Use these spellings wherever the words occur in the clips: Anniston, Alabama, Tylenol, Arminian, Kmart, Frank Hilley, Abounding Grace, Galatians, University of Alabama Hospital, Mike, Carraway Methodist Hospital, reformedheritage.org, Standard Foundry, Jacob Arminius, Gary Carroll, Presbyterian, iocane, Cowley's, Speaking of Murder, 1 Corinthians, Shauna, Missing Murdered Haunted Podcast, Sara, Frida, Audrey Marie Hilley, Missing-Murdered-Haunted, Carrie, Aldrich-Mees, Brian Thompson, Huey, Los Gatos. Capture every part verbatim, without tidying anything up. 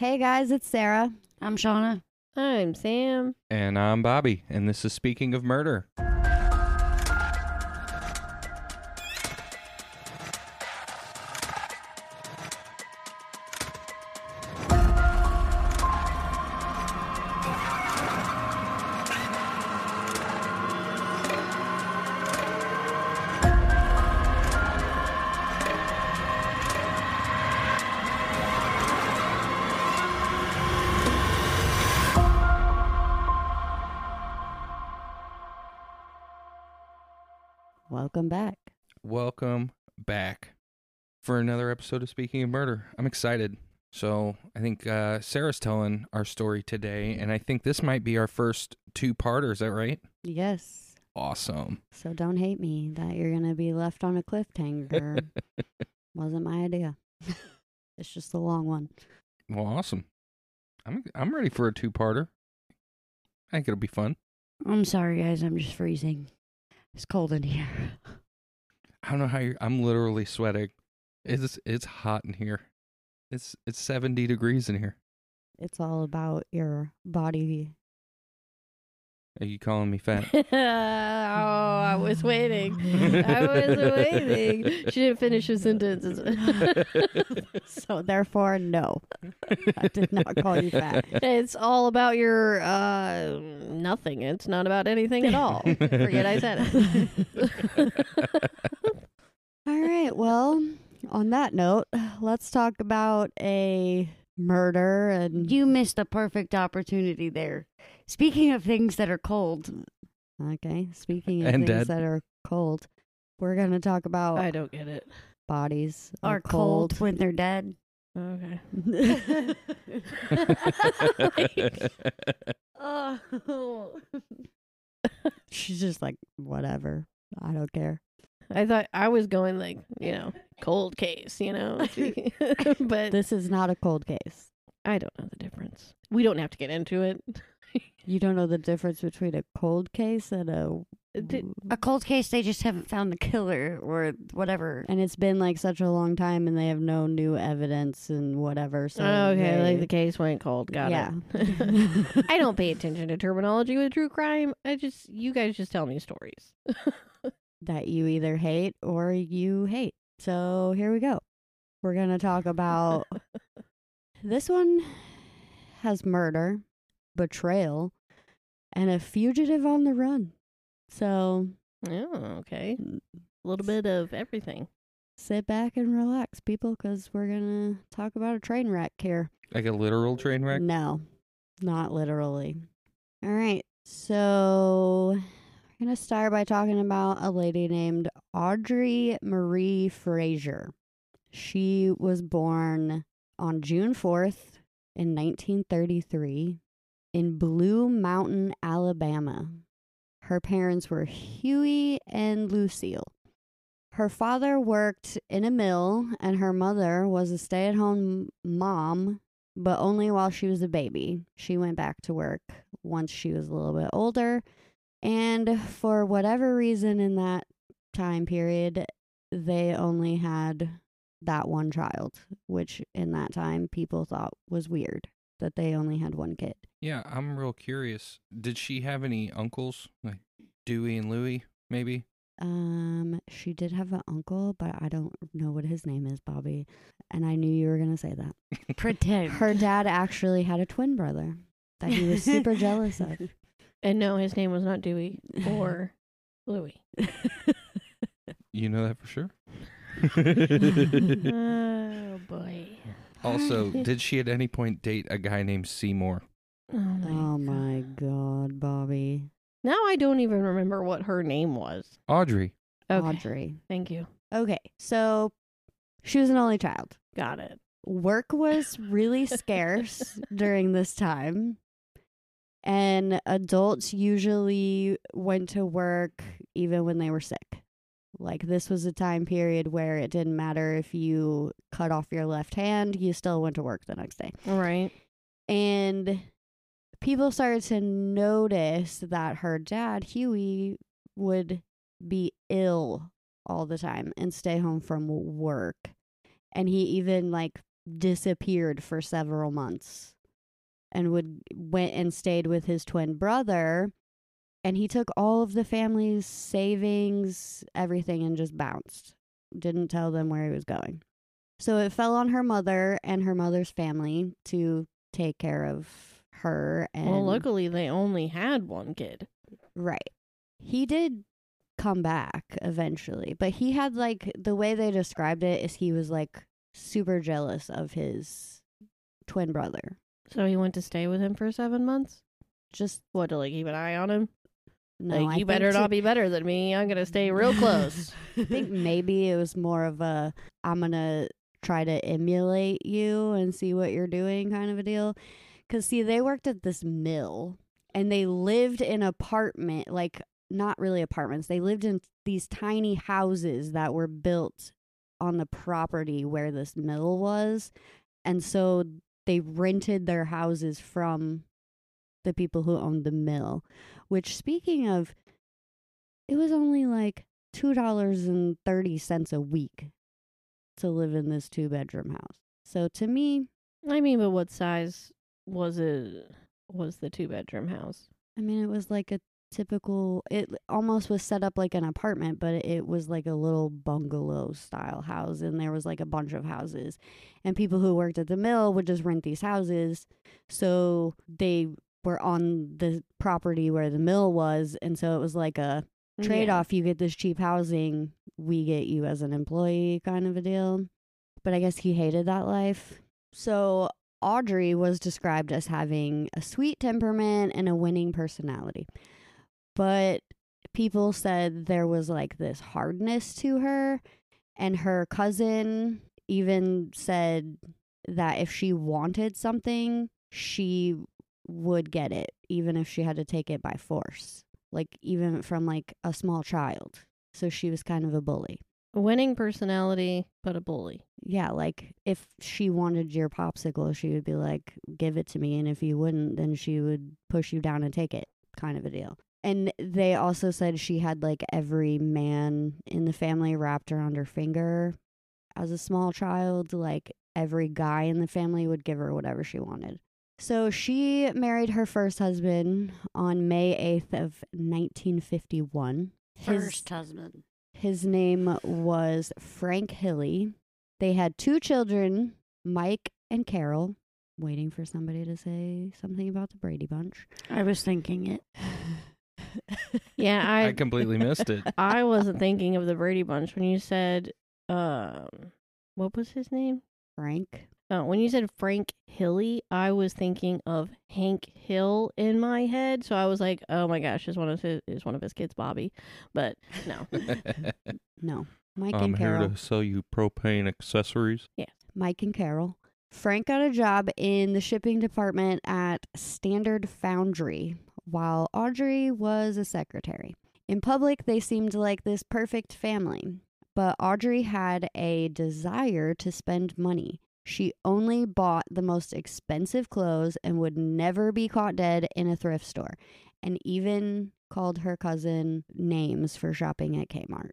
Hey guys, it's Sara. I'm Shauna. I'm Sam. And I'm Bobby, and this is Speaking of Murder. Welcome back. Welcome back for another episode of Speaking of Murder. I'm excited. So I think uh, Sarah's telling our story today, and I think this might be our first two-parter. Is that right? Yes. Awesome. So don't hate me that you're going to be left on a cliffhanger. Wasn't my idea. It's just a long one. Well, awesome. I'm I'm ready for a two-parter. I think it'll be fun. I'm sorry, guys. I'm just freezing. It's cold in here. I don't know how you're... I'm literally sweating. It's it's hot in here. It's it's seventy degrees in here. It's all about your body. Are you calling me fat? Oh, I was waiting. I was waiting. She didn't finish her sentences. So therefore, no. I did not call you fat. It's all about your uh, nothing. It's not about anything at all. Forget I said it. All right. Well, on that note, let's talk about a murder. And you missed a perfect opportunity there. Speaking of things that are cold. Okay. Speaking of and things dead. that are cold, we're going to talk about... I don't get it. Bodies are, are cold. cold when they're dead. Okay. Like, oh. She's just like, whatever. I don't care. I thought I was going like, you know, cold case, you know. But this is not a cold case. I don't know the difference. We don't have to get into it. You don't know the difference between a cold case and a... A cold case, they just haven't found the killer or whatever. And it's been like such a long time and they have no new evidence and whatever. So okay, they... like the case went cold. Got yeah. it. I don't pay attention to terminology with true crime. I just... You guys just tell me stories. That you either hate or you hate. So here we go. We're going to talk about... This one has murder, betrayal, and a fugitive on the run. So, oh, okay, a little bit of everything. Sit back and relax, people, because we're gonna talk about a train wreck here. Like a literal train wreck? No, not literally. All right, so we're gonna start by talking about a lady named Audrey Marie Frazier. She was born on June fourth in nineteen thirty-three in Blue Mountain, Alabama. Her parents were Huey and Lucille. Her father worked in a mill, and her mother was a stay-at-home mom, but only while she was a baby. She went back to work once she was a little bit older, and for whatever reason in that time period, they only had that one child, which in that time people thought was weird, that they only had one kid. Yeah, I'm real curious. Did she have any uncles, like Dewey and Louie, maybe? Um, she did have an uncle, but I don't know what his name is, Bobby. And I knew you were going to say that. Pretend. Her dad actually had a twin brother that he was super jealous of. And no, his name was not Dewey or Louie. You know that for sure? Oh, boy. Also, did she at any point date a guy named Seymour? Oh, my, oh God. my God, Bobby. Now I don't even remember what her name was. Audrey. Okay. Audrey. Thank you. Okay, so she was an only child. Got it. Work was really scarce during this time. And adults usually went to work even when they were sick. Like, this was a time period where it didn't matter if you cut off your left hand, you still went to work the next day. Right. And people started to notice that her dad, Huey, would be ill all the time and stay home from work. And he even, like, disappeared for several months and would went and stayed with his twin brother, and he took all of the family's savings, everything, and just bounced. Didn't tell them where he was going. So it fell on her mother and her mother's family to take care of her. And well, luckily they only had one kid. Right. He did come back eventually, but he had, like, the way they described it is he was, like, super jealous of his twin brother. So he went to stay with him for seven months? Just what, to, like, keep an eye on him? No, like, you better not be better than me. I'm going to stay real close. I think maybe it was more of a, I'm going to try to emulate you and see what you're doing kind of a deal. Because, see, they worked at this mill and they lived in apartment, like, not really apartments. They lived in these tiny houses that were built on the property where this mill was. And so they rented their houses from the people who owned the mill, which, speaking of, it was only like two dollars and thirty cents a week to live in this two-bedroom house. So to me... I mean, but what size was it? Was the two-bedroom house? I mean, it was like a typical... It almost was set up like an apartment, but it was like a little bungalow-style house, and there was like a bunch of houses. And people who worked at the mill would just rent these houses, so they... were on the property where the mill was, and so it was like a trade-off. Yeah. You get this cheap housing, we get you as an employee kind of a deal. But I guess he hated that life. So Audrey was described as having a sweet temperament and a winning personality. But people said there was like this hardness to her, and her cousin even said that if she wanted something, she would get it, even if she had to take it by force, like even from like a small child. So she was kind of a bully. A winning personality, but a bully. Yeah, like if she wanted your popsicle, she would be like, give it to me, and if you wouldn't, then she would push you down and take it, kind of a deal. And they also said she had like every man in the family wrapped around her finger as a small child. Like every guy in the family would give her whatever she wanted. So she married her first husband on May eighth of nineteen fifty-one. His, first husband. His name was Frank Hilley. They had two children, Mike and Carol. Waiting for somebody to say something about the Brady Bunch. I was thinking it. Yeah, I, I completely missed it. I wasn't thinking of the Brady Bunch when you said, um, what was his name? Frank. Oh, when you said Frank Hilley, I was thinking of Hank Hill in my head. So I was like, oh my gosh, is one of his, is one of his kids Bobby? But no. No. Mike I'm and Carol. I'm here to sell you propane accessories. Yeah. Mike and Carol. Frank got a job in the shipping department at Standard Foundry, while Audrey was a secretary. In public, they seemed like this perfect family. But Audrey had a desire to spend money. She only bought the most expensive clothes and would never be caught dead in a thrift store, and even called her cousin names for shopping at Kmart.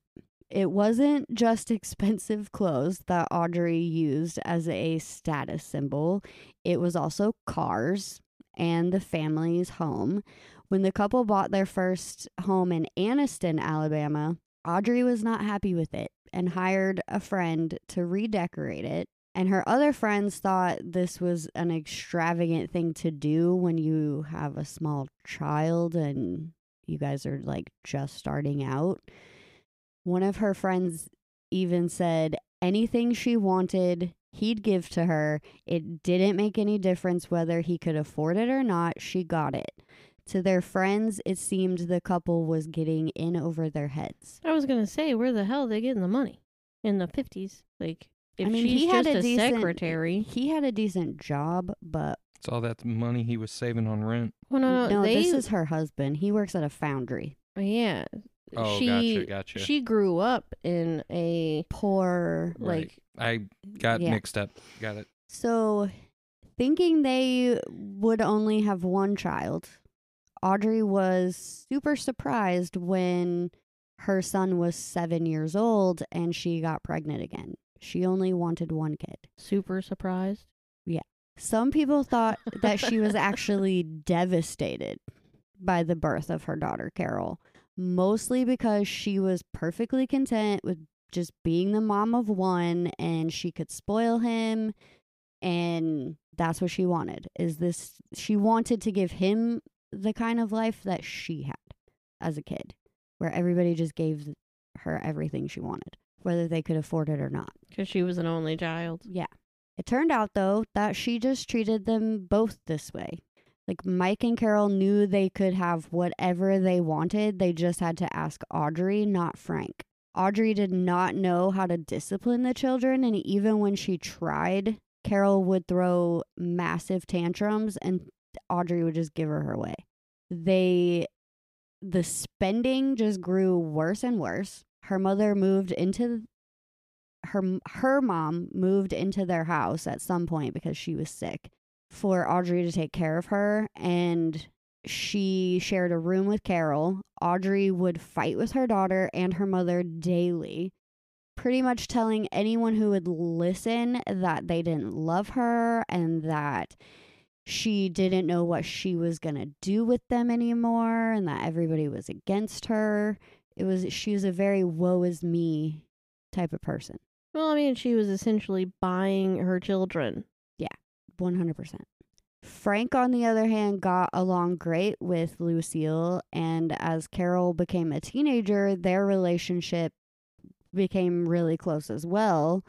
It wasn't just expensive clothes that Audrey used as a status symbol. It was also cars and the family's home. When the couple bought their first home in Anniston, Alabama, Audrey was not happy with it and hired a friend to redecorate it. And her other friends thought this was an extravagant thing to do when you have a small child and you guys are, like, just starting out. One of her friends even said anything she wanted, he'd give to her. It didn't make any difference whether he could afford it or not. She got it. To their friends, it seemed the couple was getting in over their heads. I was going to say, where the hell are they getting the money? In the fifties, like... If I mean, she's he had just a, a decent, secretary. He had a decent job, but... It's all that money he was saving on rent. Well, no, no, no they... this is her husband. He works at a foundry. Yeah. Oh, she, gotcha, gotcha. She grew up in a poor, right. like... I got yeah. mixed up. Got it. So, thinking they would only have one child, Audrey was super surprised when her son was seven years old and she got pregnant again. She only wanted one kid. Super surprised? Yeah. Some people thought that she was actually devastated by the birth of her daughter, Carol, mostly because she was perfectly content with just being the mom of one, and she could spoil him, and that's what she wanted. Is this, she wanted to give him the kind of life that she had as a kid, where everybody just gave her everything she wanted, whether they could afford it or not. Because she was an only child. Yeah. It turned out, though, that she just treated them both this way. Like, Mike and Carol knew they could have whatever they wanted. They just had to ask Audrey, not Frank. Audrey did not know how to discipline the children, and even when she tried, Carol would throw massive tantrums, and Audrey would just give her her way. They, the spending just grew worse and worse. Her mother moved into, her, her mom moved into their house at some point because she was sick, for Audrey to take care of her, and she shared a room with Carol. Audrey would fight with her daughter and her mother daily, pretty much telling anyone who would listen that they didn't love her and that she didn't know what she was going to do with them anymore and that everybody was against her. It was, she was a very woe is me type of person. Well, I mean, she was essentially buying her children. Yeah, one hundred percent. Frank, on the other hand, got along great with Lucille, and as Carol became a teenager, their relationship became really close as well,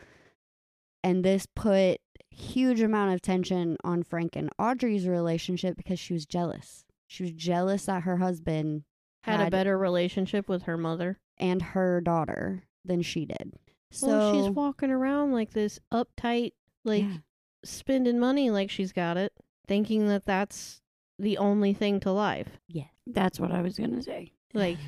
and this put huge amount of tension on Frank and Audrey's relationship because she was jealous. She was jealous that her husband had, had a better relationship with her mother and her daughter than she did. So well, she's walking around like this uptight, like yeah. spending money like she's got it. Thinking that that's the only thing to life. Yeah. That's what I was going to say. Like,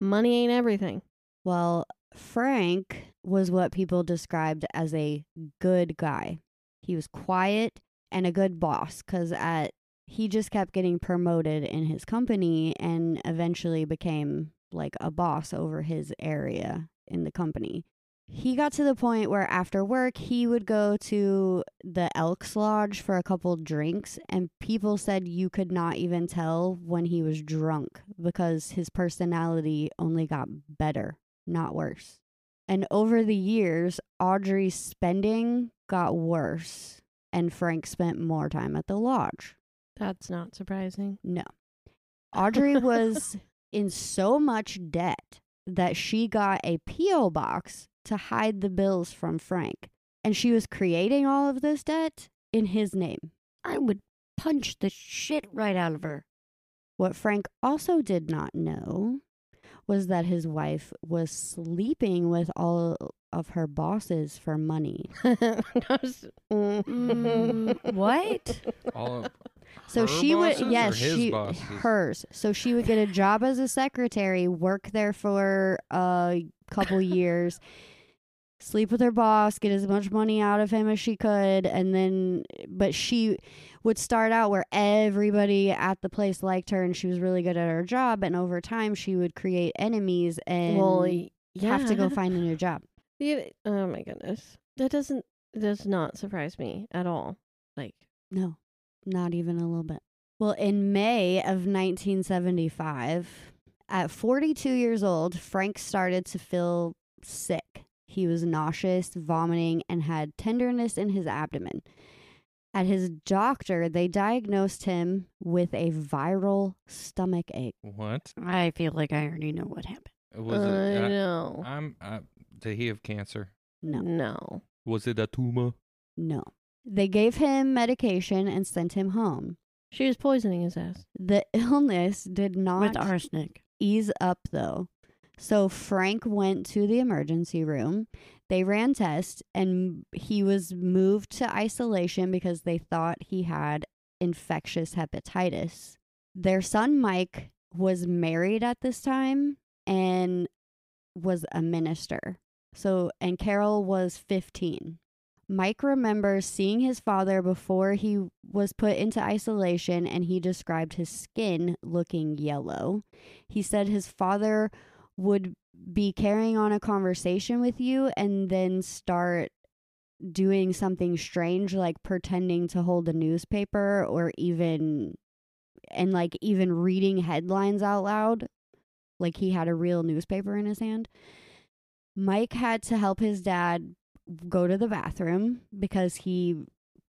money ain't everything. Well, Frank was what people described as a good guy. He was quiet and a good boss because at he just kept getting promoted in his company and eventually became like a boss over his area in the company. He got to the point where after work, he would go to the Elks Lodge for a couple drinks, and people said you could not even tell when he was drunk because his personality only got better, not worse. And over the years, Audrey's spending got worse, and Frank spent more time at the lodge. That's not surprising. No. Audrey was in so much debt that she got a P O box to hide the bills from Frank. And she was creating all of this debt in his name. I would punch the shit right out of her. What Frank also did not know was that his wife was sleeping with all of her bosses for money. mm, what? All of so her she would yes she bosses? hers. So she would get a job as a secretary, work there for a couple years, sleep with her boss, get as much money out of him as she could, and then but she would start out where everybody at the place liked her and she was really good at her job, and over time she would create enemies and well, yeah. have to go find a new job. Yeah. Oh my goodness. That doesn't does not surprise me at all. Like no, not even a little bit. Well, in May of nineteen seventy-five, at forty-two years old, Frank started to feel sick. He was nauseous, vomiting, and had tenderness in his abdomen. At his doctor, they diagnosed him with a viral stomach ache. What? I feel like I already know what happened. Was it, I know. I, I'm, I, did he have cancer? No. No. Was it a tumor? No. They gave him medication and sent him home. She was poisoning his ass. The illness did not... With arsenic. ...ease up, though. So Frank went to the emergency room. They ran tests, and he was moved to isolation because they thought he had infectious hepatitis. Their son, Mike, was married at this time and was a minister. So, and Carol was fifteen. Mike remembers seeing his father before he was put into isolation, and he described his skin looking yellow. He said his father would be carrying on a conversation with you and then start doing something strange, like pretending to hold a newspaper or even, and like even reading headlines out loud, like he had a real newspaper in his hand. Mike had to help his dad go to the bathroom because he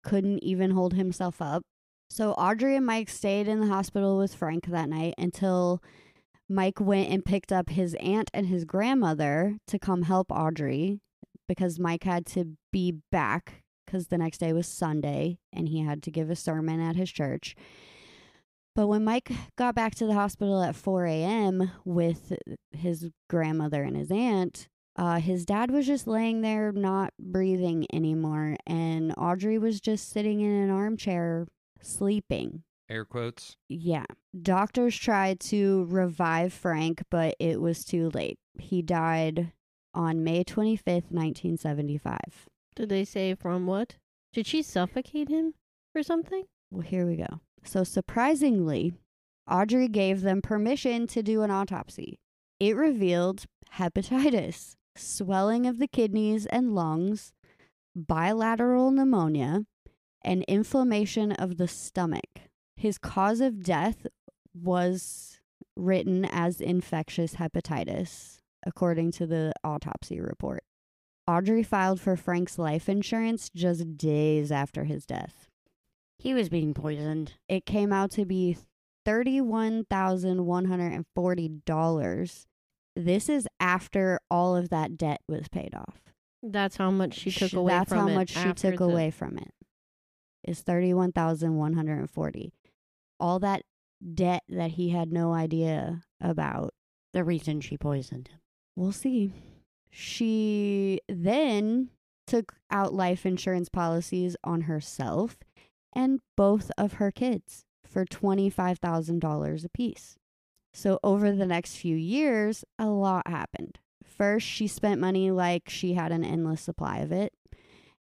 couldn't even hold himself up. So Audrey and Mike stayed in the hospital with Frank that night until Mike went and picked up his aunt and his grandmother to come help Audrey, because Mike had to be back because the next day was Sunday and he had to give a sermon at his church. But when Mike got back to the hospital at four a.m. with his grandmother and his aunt, uh, his dad was just laying there not breathing anymore. And Audrey was just sitting in an armchair sleeping. Air quotes. Yeah. Doctors tried to revive Frank, but it was too late. He died on May twenty-fifth, nineteen seventy-five. Did they say from what? Did she suffocate him or something? Well, here we go. So surprisingly, Audrey gave them permission to do an autopsy. It revealed hepatitis, swelling of the kidneys and lungs, bilateral pneumonia, and inflammation of the stomach. His cause of death was written as infectious hepatitis, according to the autopsy report. Audrey filed for Frank's life insurance just days after his death. He was being poisoned. It came out to be thirty-one thousand one hundred forty dollars. This is after all of that debt was paid off. That's how much she took she, away that's from how it much she took the... away from it. Is thirty-one thousand one hundred forty dollars. All that debt that he had no idea about. The reason she poisoned him. We'll see. She then took out life insurance policies on herself and both of her kids for twenty-five thousand dollars apiece. So over the next few years, a lot happened. First, she spent money like she had an endless supply of it.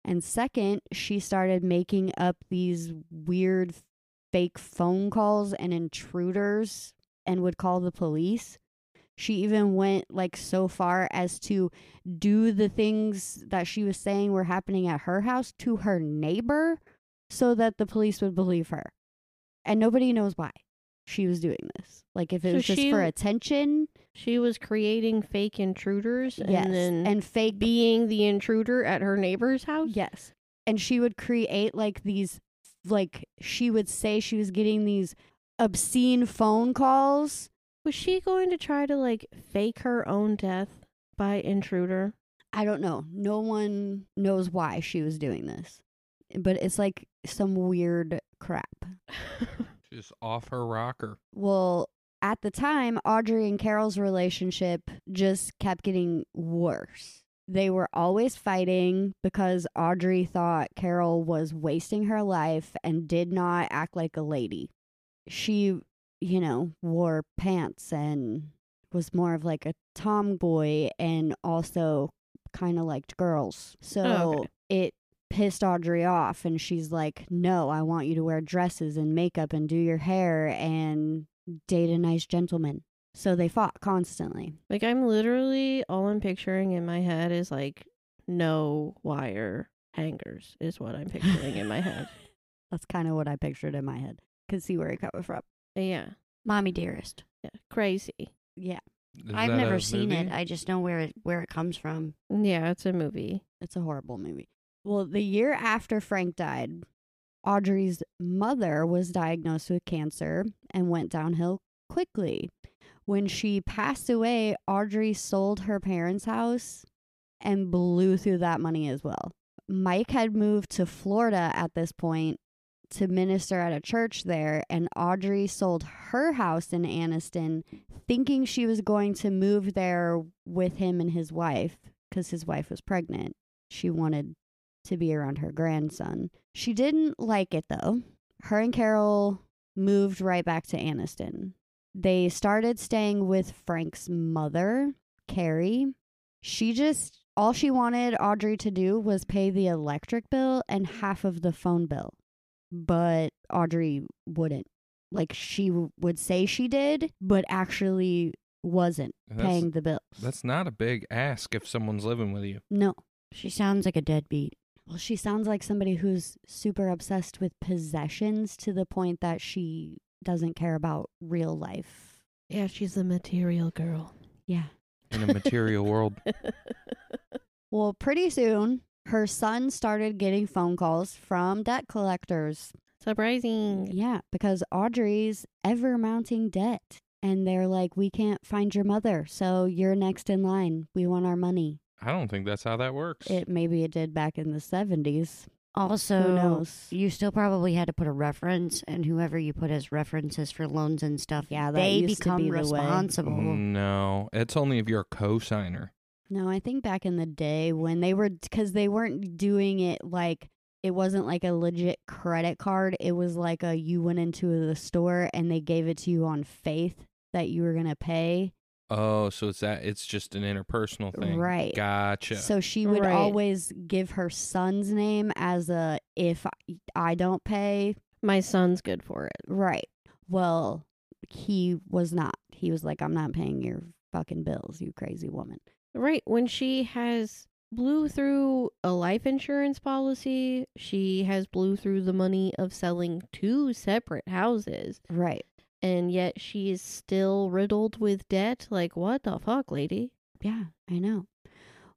And second, she started making up these weird fake phone calls and intruders and would call the police. She even went like so far as to do the things that she was saying were happening at her house to her neighbor, so that the police would believe her. And nobody knows why she was doing this. Like, if it so was just she, for attention. She was creating fake intruders and yes, then and fake being the intruder at her neighbor's house. Yes. And she would create like these, like she would say she was getting these obscene phone calls. Was she going to try to like fake her own death by intruder? I don't know. No one knows why she was doing this. But it's like some weird crap. She's off her rocker. Well, at the time, Audrey and Carol's relationship just kept getting worse. They were always fighting because Audrey thought Carol was wasting her life and did not act like a lady. She, you know, wore pants and was more of like a tomboy and also kind of liked girls. So oh, okay. it... pissed Audrey off, and she's like, no, I want you to wear dresses and makeup and do your hair and date a nice gentleman. So they fought constantly. Like, I'm literally, all I'm picturing in my head is like no wire hangers is what I'm picturing in my head. That's kind of what I pictured in my head. Could see where it coming from. Yeah. Mommy Dearest. Yeah. Crazy. Yeah. Is I've never seen movie? It. I just know where it where it comes from. Yeah, it's a movie. It's a horrible movie. Well, the year after Frank died, Audrey's mother was diagnosed with cancer and went downhill quickly. When she passed away, Audrey sold her parents' house and blew through that money as well. Mike had moved to Florida at this point to minister at a church there, and Audrey sold her house in Anniston, thinking she was going to move there with him and his wife because his wife was pregnant. She wanted to be around her grandson. She didn't like it, though. Her and Carol moved right back to Anniston. They started staying with Frank's mother, Carrie. She just, all she wanted Audrey to do was pay the electric bill and half of the phone bill. But Audrey wouldn't. Like, she w- would say she did, but actually wasn't that's, paying the bills. That's not a big ask if someone's living with you. No. She sounds like a deadbeat. Well, she sounds like somebody who's super obsessed with possessions to the point that she doesn't care about real life. Yeah, she's a material girl. Yeah. In a material world. Well, pretty soon, her son started getting phone calls from debt collectors. Surprising. Yeah, because Audrey's ever-mounting debt. And they're like, we can't find your mother, so you're next in line. We want our money. I don't think that's how that works. It maybe it did back in the seventies. Also, who knows? You still probably had to put a reference, and whoever you put as references for loans and stuff, yeah, that they used become to be responsible. The way. No, it's only if you're a co-signer. No, I think back in the day when they were, because they weren't doing it like, it wasn't like a legit credit card. It was like a, you went into the store and they gave it to you on faith that you were going to pay. Oh, so it's that it's just an interpersonal thing. Right. Gotcha. So she would right. always give her son's name as a, if I, I don't pay. My son's good for it. Right. Well, he was not. He was like, I'm not paying your fucking bills, you crazy woman. Right. When she has blew through a life insurance policy, she has blew through the money of selling two separate houses. Right. And yet she is still riddled with debt. Like, what the fuck, lady? Yeah, I know.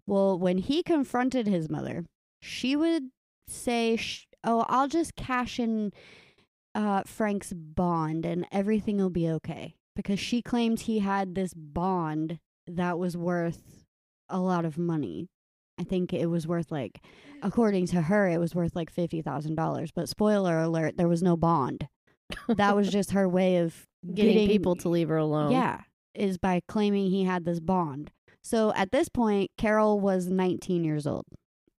Well, when he confronted his mother, she would say, oh, I'll just cash in uh, Frank's bond and everything will be okay. Because she claimed he had this bond that was worth a lot of money. I think it was worth like, according to her, it was worth like fifty thousand dollars. But spoiler alert, there was no bond. That was just her way of getting, getting people to leave her alone. Yeah, is by claiming he had this bond. So at this point, Carol was nineteen years old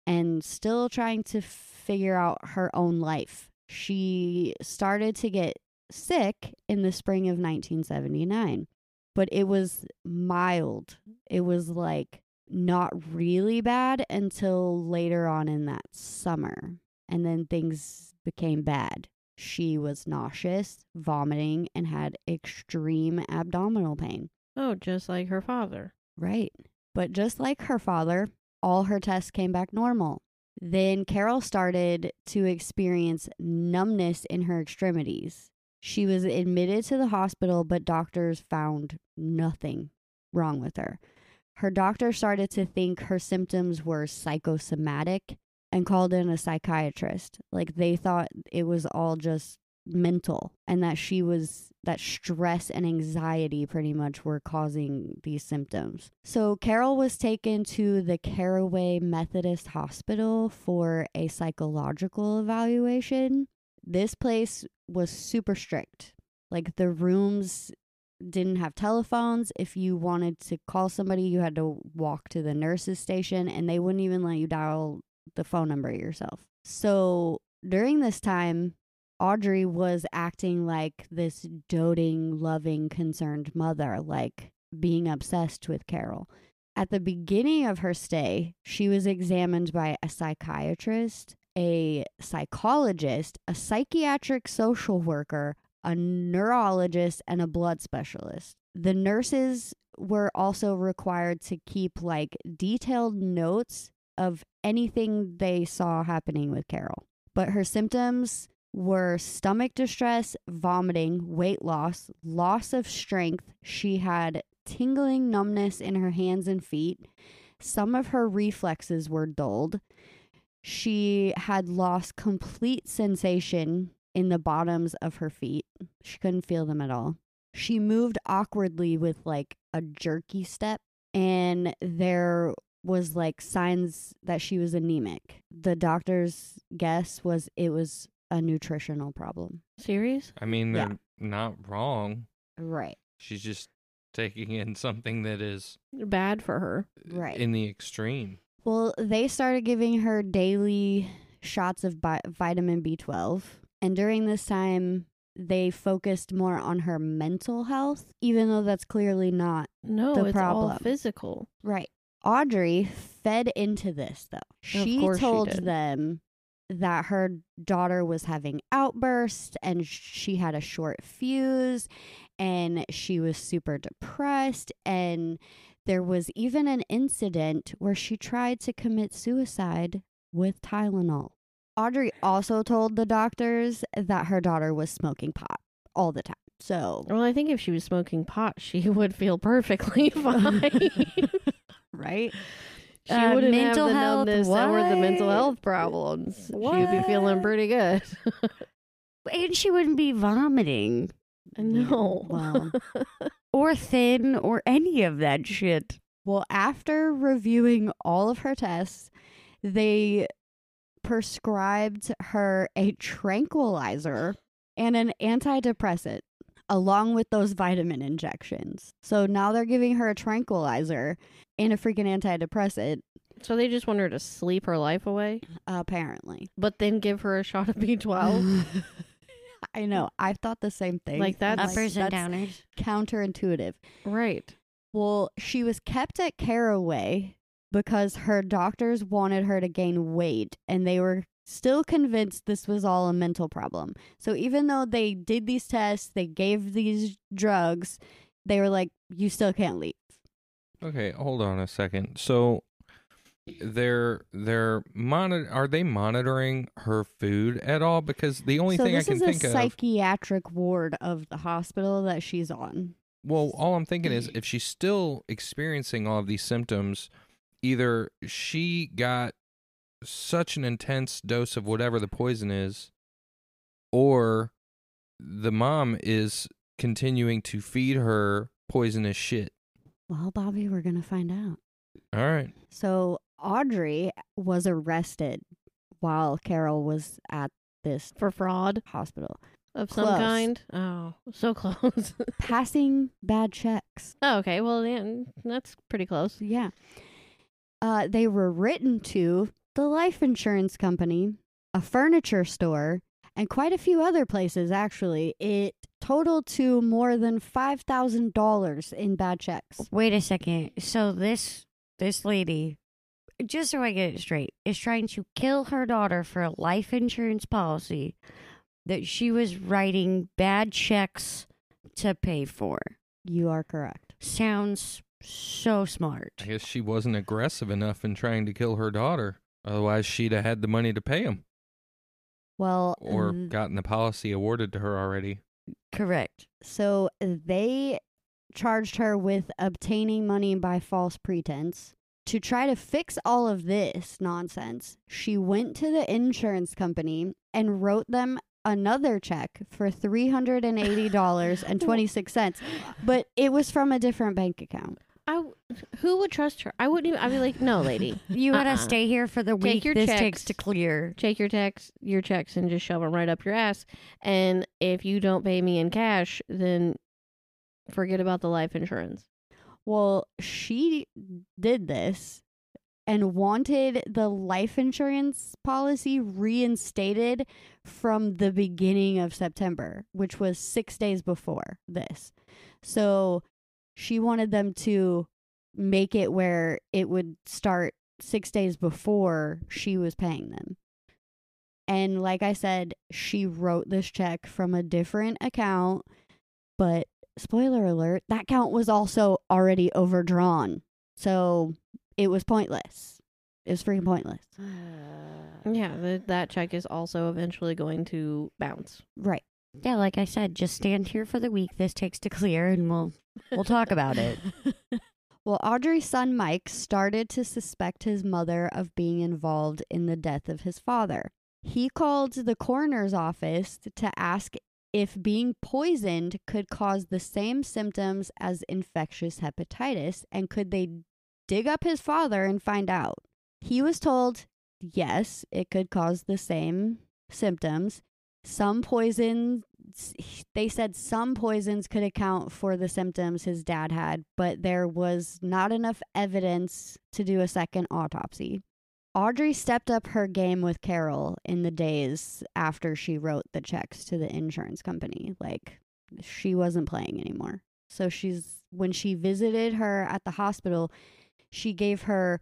and still trying to figure out her own life. She started to get sick in the spring of nineteen seventy-nine, but it was mild. It was like not really bad until later on in that summer. And then things became bad. She was nauseous, vomiting, and had extreme abdominal pain. Oh, just like her father. Right. But just like her father, all her tests came back normal. Then Carol started to experience numbness in her extremities. She was admitted to the hospital, but doctors found nothing wrong with her. Her doctor started to think her symptoms were psychosomatic and called in a psychiatrist. Like, they thought it was all just mental and that she was, that stress and anxiety pretty much were causing these symptoms. So Carol was taken to the Carraway Methodist Hospital for a psychological evaluation. This place was super strict. Like, the rooms didn't have telephones. If you wanted to call somebody, you had to walk to the nurse's station, and they wouldn't even let you dial the phone number yourself. So during this time, Audrey was acting like this doting, loving, concerned mother, like being obsessed with Carol. At the beginning of her stay, she was examined by a psychiatrist, a psychologist, a psychiatric social worker, a neurologist, and a blood specialist. The nurses were also required to keep like detailed notes of anything they saw happening with Carol. But her symptoms were stomach distress, vomiting, weight loss, loss of strength. She had tingling numbness in her hands and feet. Some of her reflexes were dulled. She had lost complete sensation in the bottoms of her feet. She couldn't feel them at all. She moved awkwardly with like a jerky step, and there was like signs that she was anemic. The doctor's guess was it was a nutritional problem. Serious? I mean, they're yeah. not wrong. Right. She's just taking in something that is bad for her. Right. In the extreme. Well, they started giving her daily shots of bi- vitamin B twelve. And during this time, they focused more on her mental health, even though that's clearly not no, the problem. No, it's all physical. Right. Audrey fed into this, though. She told them that her daughter was having outbursts and she had a short fuse and she was super depressed. And there was even an incident where she tried to commit suicide with Tylenol. Audrey also told the doctors that her daughter was smoking pot all the time. So, well, I think if she was smoking pot, she would feel perfectly fine. Right? She uh, wouldn't have the health, numbness what? or the mental health problems. What? She would be feeling pretty good. And she wouldn't be vomiting. No. Well, or thin or any of that shit. Well, after reviewing all of her tests, they prescribed her a tranquilizer and an antidepressant along with those vitamin injections. So now they're giving her a tranquilizer and a freaking antidepressant. So they just want her to sleep her life away? Apparently. But then give her a shot of B twelve? I know. I thought the same thing. Like that's, like, uppers and downers. Counterintuitive. Right. Well, she was kept at Carraway because her doctors wanted her to gain weight, and they were still convinced this was all a mental problem. So even though they did these tests, they gave these drugs, they were like, you still can't leave. Okay, hold on a second. So they're they're monitor are they monitoring her food at all? Because the only so thing I can think of, this is a psychiatric ward of the hospital that she's on. Well, all I'm thinking is, if she's still experiencing all of these symptoms, either she got such an intense dose of whatever the poison is, or the mom is continuing to feed her poisonous shit. Well, Bobby, we're going to find out. All right. So Audrey was arrested while Carol was at this for fraud hospital. Of close. Some kind? Oh, so close. Passing bad checks. Oh, okay. Well, then that's pretty close. Yeah. Uh, they were written to the life insurance company, a furniture store, and quite a few other places, actually. It totaled to more than five thousand dollars in bad checks. Wait a second. So this this lady, just so I get it straight, is trying to kill her daughter for a life insurance policy that she was writing bad checks to pay for. You are correct. Sounds so smart. I guess she wasn't aggressive enough in trying to kill her daughter. Otherwise, she'd have had the money to pay him. Well, or um, gotten the policy awarded to her already. Correct. So they charged her with obtaining money by false pretense. To try to fix all of this nonsense, she went to the insurance company and wrote them another check for three hundred eighty dollars and twenty-six cents, but it was from a different bank account. I who would trust her? I wouldn't even. I'd be like, no, lady, you uh-uh. gotta stay here for the week. Take your this checks, takes to clear. Take your tax, your checks, and just shove them right up your ass. And if you don't pay me in cash, then forget about the life insurance. Well, she did this and wanted the life insurance policy reinstated from the beginning of September, which was six days before this. So she wanted them to make it where it would start six days before she was paying them. And like I said, she wrote this check from a different account, but spoiler alert, that account was also already overdrawn. So it was pointless. It was freaking pointless. Yeah, the, that check is also eventually going to bounce. Right. Yeah, like I said, just stand here for the week. This takes to clear, and we'll we'll talk about it. Well, Audrey's son, Mike, started to suspect his mother of being involved in the death of his father. He called the coroner's office to ask if being poisoned could cause the same symptoms as infectious hepatitis, and could they dig up his father and find out. He was told, yes, it could cause the same symptoms. Some poisons, they said some poisons could account for the symptoms his dad had, but there was not enough evidence to do a second autopsy. Audrey stepped up her game with Carol in the days after she wrote the checks to the insurance company. Like, she wasn't playing anymore. So she's, when she visited her at the hospital, she gave her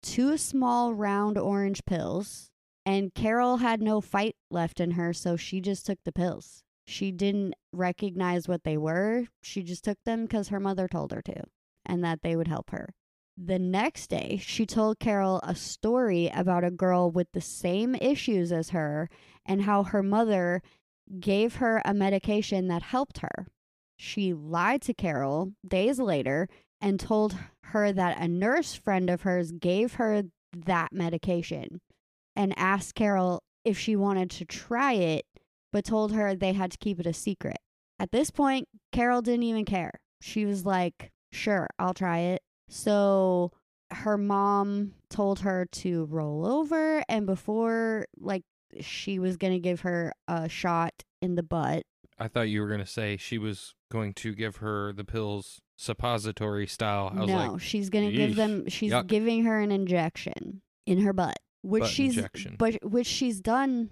two small round orange pills, and Carol had no fight left in her, so she just took the pills. She didn't recognize what they were. She just took them because her mother told her to, and that they would help her. The next day, she told Carol a story about a girl with the same issues as her and how her mother gave her a medication that helped her. She lied to Carol days later and told her that a nurse friend of hers gave her that medication and asked Carol if she wanted to try it, but told her they had to keep it a secret. At this point, Carol didn't even care. She was like, sure, I'll try it. So her mom told her to roll over, and before, like, she was going to give her a shot in the butt. I thought you were going to say she was going to give her the pills suppository style. I was no, like, she's going to give them, she's yuck. giving her an injection in her butt, which butt she's, injection. But, which she's done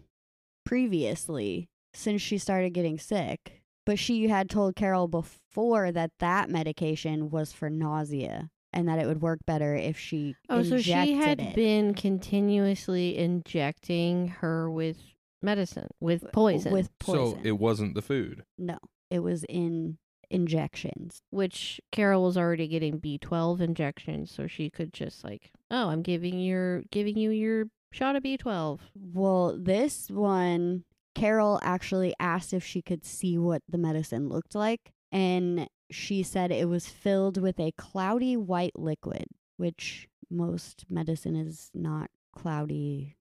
previously since she started getting sick. But she had told Carol before that that medication was for nausea and that it would work better if she oh, injected it. Oh, so she had it. been continuously injecting her with medicine, with poison. With poison. So it wasn't the food? No, it was in injections. Which Carol was already getting B twelve injections, so she could just like, oh, I'm giving your giving you your shot of B twelve. Well, this one... Carol actually asked if she could see what the medicine looked like, and she said it was filled with a cloudy white liquid, which most medicine is not cloudy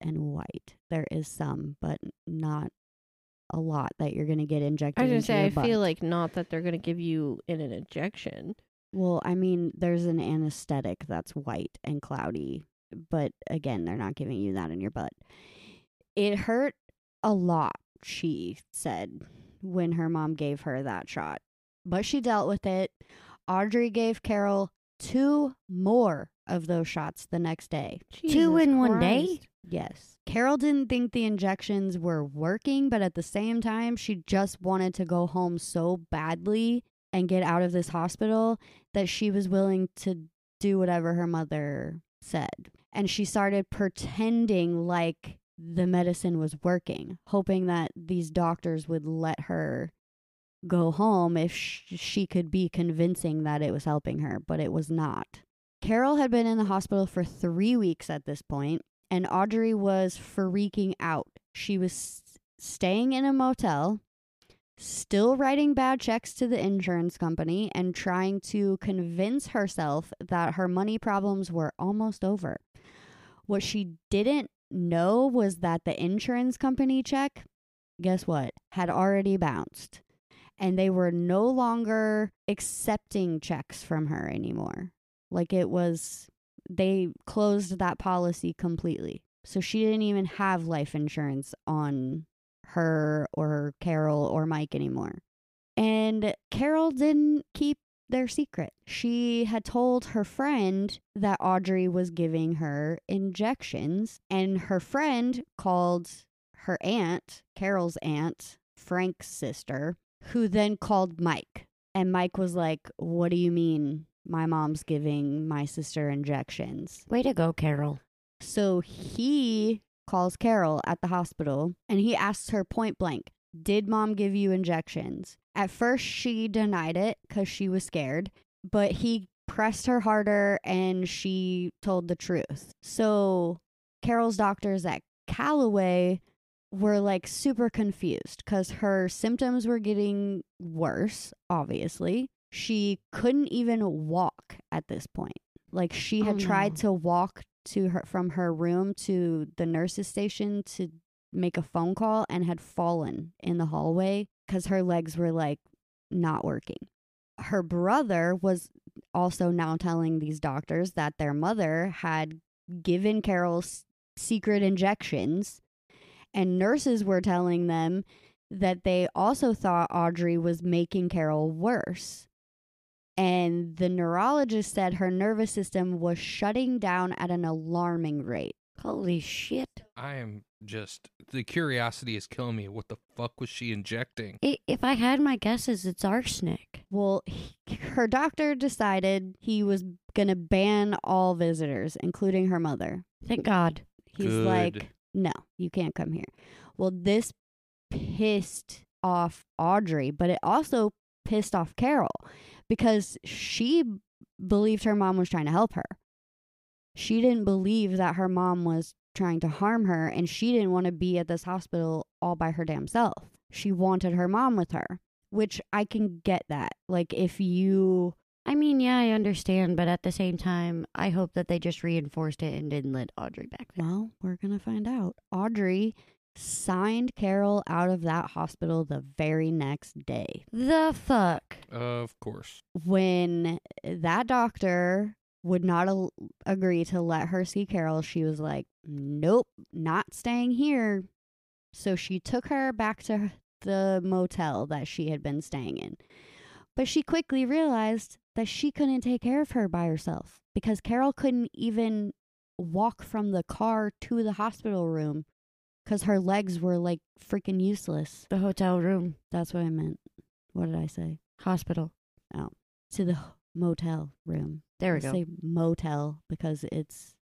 and white. There is some, but not a lot that you're going to get injected into your butt. I was going to say, I feel like not that they're going to give you in an injection. Well, I mean, there's an anesthetic that's white and cloudy, but again, they're not giving you that in your butt. It hurt a lot, she said, when her mom gave her that shot. But she dealt with it. Audrey gave Carol two more of those shots the next day. Jesus two in Christ. One day? Yes. Carol didn't think the injections were working, but at the same time, she just wanted to go home so badly and get out of this hospital that she was willing to do whatever her mother said. And she started pretending like the medicine was working, hoping that these doctors would let her go home if sh- she could be convincing that it was helping her, but it was not. Carol had been in the hospital for three weeks at this point, and Audrey was freaking out. She was s- staying in a motel, still writing bad checks to the insurance company, and trying to convince herself that her money problems were almost over. What she didn't no was that the insurance company check, guess what, had already bounced, and they were no longer accepting checks from her anymore. Like, it was, they closed that policy completely. So she didn't even have life insurance on her or Carol or Mike anymore. And Carol didn't keep their secret. She had told her friend that Audrey was giving her injections, and her friend called her aunt, Carol's aunt, Frank's sister, who then called Mike. And Mike was like, what do you mean my mom's giving my sister injections? Way to go, Carol. So he calls Carol at the hospital, and he asks her point blank, did mom give you injections? At first, she denied it because she was scared, but he pressed her harder and she told the truth. So Carol's doctors at Callaway were like super confused because her symptoms were getting worse, obviously. She couldn't even walk at this point. Like, she had oh, no. tried to walk to her from her room to the nurse's station to make a phone call and had fallen in the hallway because her legs were like not working. Her brother was also now telling these doctors that their mother had given Carol secret injections, and nurses were telling them that they also thought Audrey was making Carol worse. And the neurologist said her nervous system was shutting down at an alarming rate. Holy shit. I am just, the curiosity is killing me. What the fuck was she injecting? If I had my guesses, it's arsenic. Well, he, her doctor decided he was going to ban all visitors, including her mother. Thank God. He's Good. like, no, you can't come here. Well, this pissed off Audrey, but it also pissed off Carol because she believed her mom was trying to help her. She didn't believe that her mom was trying to harm her, and she didn't want to be at this hospital all by her damn self. She wanted her mom with her, which I can get that. Like, if you... I mean, yeah, I understand, but at the same time, I hope that they just reinforced it and didn't let Audrey back there. Well, we're going to find out. Audrey signed Carol out of that hospital the very next day. The fuck? Of course. When that doctor would not a- agree to let her see Carol, she was like, nope, not staying here. So she took her back to the motel that she had been staying in. But she quickly realized that she couldn't take care of her by herself because Carol couldn't even walk from the car to the hospital room because her legs were like freaking useless. The hotel room. That's what I meant. What did I say? Hospital. Oh. To the motel room. There we go. I say motel because it's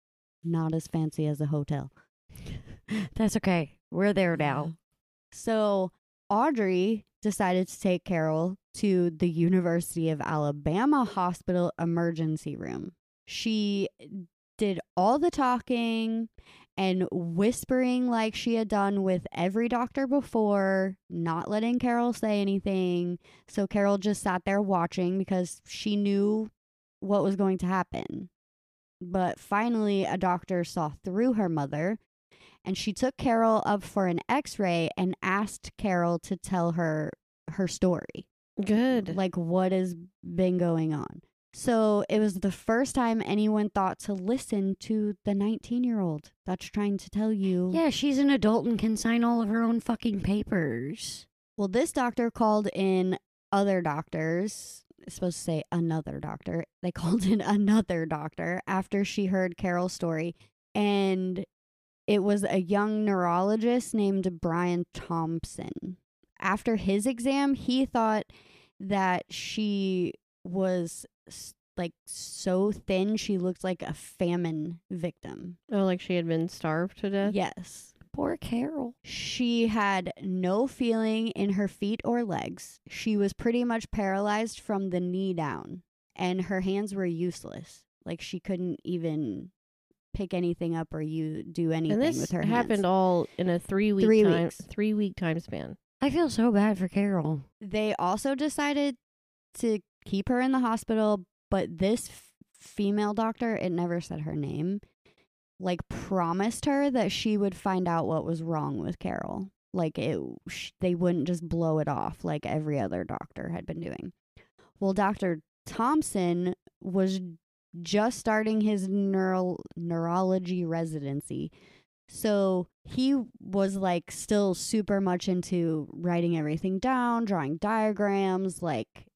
not as fancy as a hotel. That's okay. We're there now. So Audrey decided to take Carol to the University of Alabama Hospital emergency room. She did all the talking and whispering like she had done with every doctor before, not letting Carol say anything. So Carol just sat there watching because she knew what was going to happen. But finally, a doctor saw through her mother, and she took Carol up for an x-ray and asked Carol to tell her her story. Good. Like, what has been going on? So it was the first time anyone thought to listen to the nineteen-year-old that's trying to tell you. Yeah, she's an adult and can sign all of her own fucking papers. Well, this doctor called in other doctors. It's supposed to say another doctor. They called in another doctor after she heard Carol's story. And it was a young neurologist named Brian Thompson. After his exam, he thought that she was, like, so thin she looked like a famine victim. Oh, like she had been starved to death? Yes. Poor Carol. She had no feeling in her feet or legs. She was pretty much paralyzed from the knee down, and her hands were useless. Like, she couldn't even pick anything up or you do anything with her hands. And this happened all in a three-week three time, weeks. three-week time span. I feel so bad for Carol. They also decided to keep her in the hospital, but this f- female doctor, it never said her name, like promised her that she would find out what was wrong with Carol. Like it, sh- they wouldn't just blow it off like every other doctor had been doing. Well, Doctor Thompson was just starting his neuro- neurology residency. So he was like still super much into writing everything down, drawing diagrams, like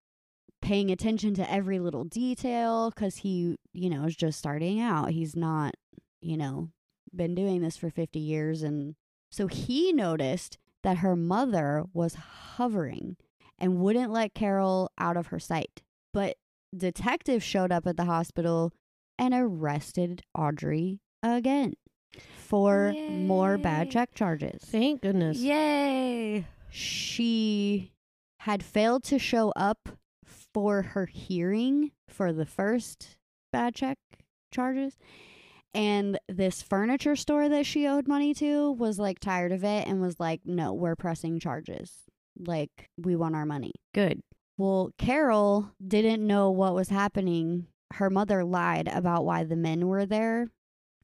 paying attention to every little detail because he, you know, is just starting out. He's not, you know, been doing this for fifty years. And so he noticed that her mother was hovering and wouldn't let Carol out of her sight. But detectives showed up at the hospital and arrested Audrey again. For Yay. more bad check charges. Thank goodness. Yay. She had failed to show up for her hearing for the first bad check charges. And this furniture store that she owed money to was like tired of it and was like, no, we're pressing charges. Like, we want our money. Good. Well, Carol didn't know what was happening. Her mother lied about why the men were there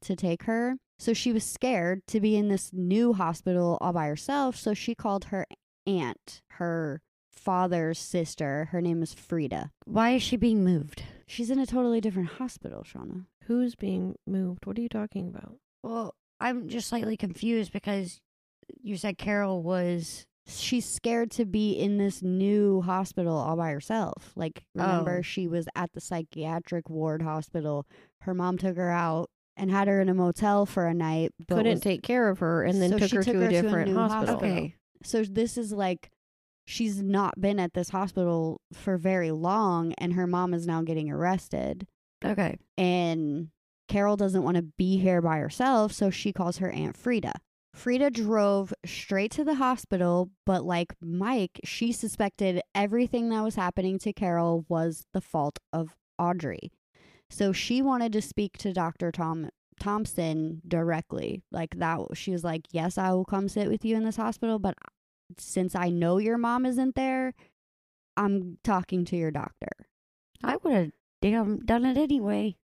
to take her. So she was scared to be in this new hospital all by herself. So she called her aunt, her father's sister. Her name is Frida. Why is she being moved? She's in a totally different hospital, Shauna. Who's being moved? What are you talking about? Well, I'm just slightly confused because you said Carol was... She's scared to be in this new hospital all by herself. Like, remember, oh. she was at the psychiatric ward hospital. Her mom took her out and had her in a motel for a night. But Couldn't was, take care of her and then so took her took to her a different to a hospital. hospital. Okay. So this is like, she's not been at this hospital for very long and her mom is now getting arrested. Okay. And Carol doesn't want to be here by herself, so she calls her Aunt Frida. Frida drove straight to the hospital, but like Mike, she suspected everything that was happening to Carol was the fault of Audrey. So she wanted to speak to Doctor Tom Thompson directly. Like that, she was like, yes, I will come sit with you in this hospital, but since I know your mom isn't there, I'm talking to your doctor. I would have damn done it anyway.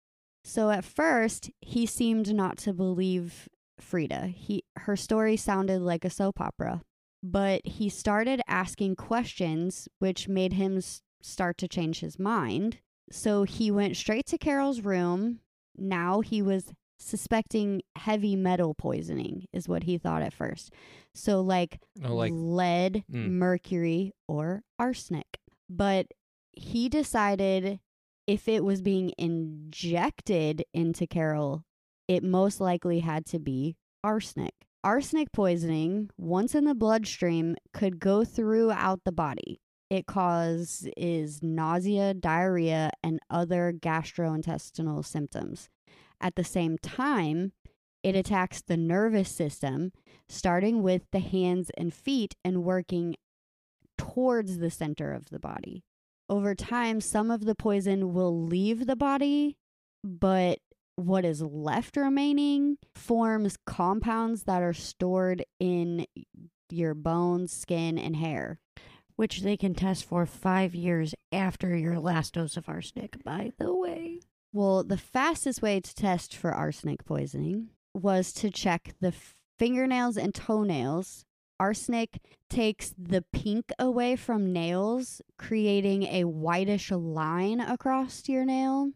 So at first, he seemed not to believe Frida. He, her story sounded like a soap opera, but he started asking questions, which made him s- start to change his mind. So he went straight to Carol's room. Now he was suspecting heavy metal poisoning is what he thought at first. So like, oh, like lead, mm. mercury, or arsenic. But he decided if it was being injected into Carol, it most likely had to be arsenic. Arsenic poisoning, once in the bloodstream, could go throughout the body. It causes nausea, diarrhea, and other gastrointestinal symptoms. At the same time, it attacks the nervous system, starting with the hands and feet and working towards the center of the body. Over time, some of the poison will leave the body, but what is left remaining forms compounds that are stored in your bones, skin, and hair. Which they can test for five years after your last dose of arsenic, by the way. Well, the fastest way to test for arsenic poisoning was to check the fingernails and toenails. Arsenic takes the pink away from nails, creating a whitish line across your nail.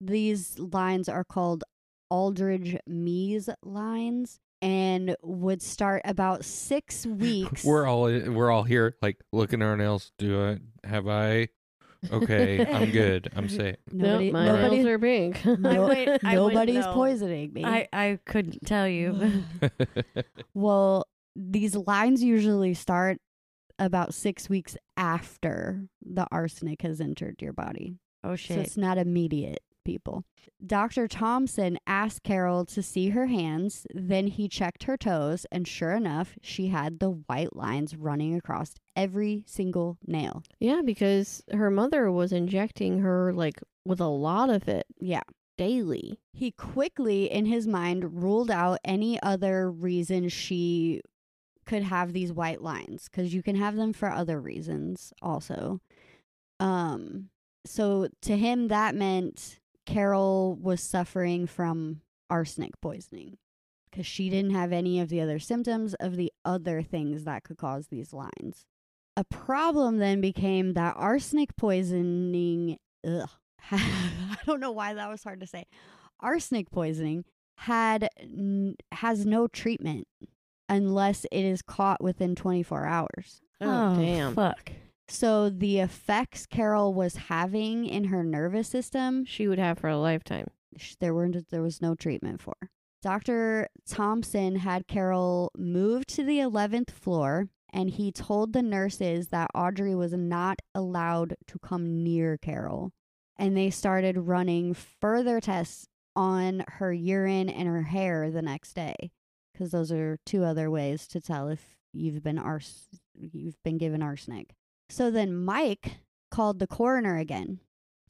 These lines are called Aldrich-Mees lines and would start about six weeks. We're all we're all here, like, looking at our nails. Do I have I? Okay, I'm good. I'm safe. Nobody, nope, my nobody, nails are pink. No, went, nobody's poisoning me. I, I couldn't tell you. Well, these lines usually start about six weeks after the arsenic has entered your body. Oh, shit. So it's not immediate. People. Doctor Thompson asked Carol to see her hands, then he checked her toes, and sure enough, she had the white lines running across every single nail. Yeah, because her mother was injecting her, like, with a lot of it. Yeah. Daily. He quickly, in his mind, ruled out any other reason she could have these white lines, because you can have them for other reasons also. Um, so to him, that meant Carol was suffering from arsenic poisoning because she didn't have any of the other symptoms of the other things that could cause these lines. A problem then became that arsenic poisoning, ugh, I don't know why that was hard to say, arsenic poisoning had n- has no treatment unless it is caught within twenty-four hours. Oh, oh damn. Fuck. So the effects Carol was having in her nervous system, she would have for a lifetime. There were there was no treatment for. Doctor Thompson had Carol moved to the eleventh floor, and he told the nurses that Audrey was not allowed to come near Carol. And they started running further tests on her urine and her hair the next day, because those are two other ways to tell if you've been ars- you've been given arsenic. So then Mike called the coroner again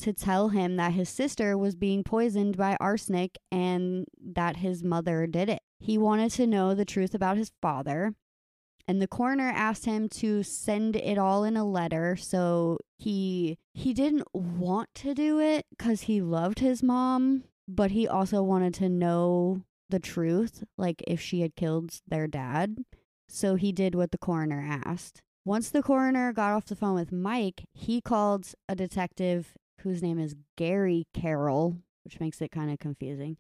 to tell him that his sister was being poisoned by arsenic and that his mother did it. He wanted to know the truth about his father, and the coroner asked him to send it all in a letter. So he he didn't want to do it because he loved his mom, but he also wanted to know the truth, like if she had killed their dad. So he did what the coroner asked. Once the coroner got off the phone with Mike, he called a detective whose name is Gary Carroll, which makes it kind of confusing.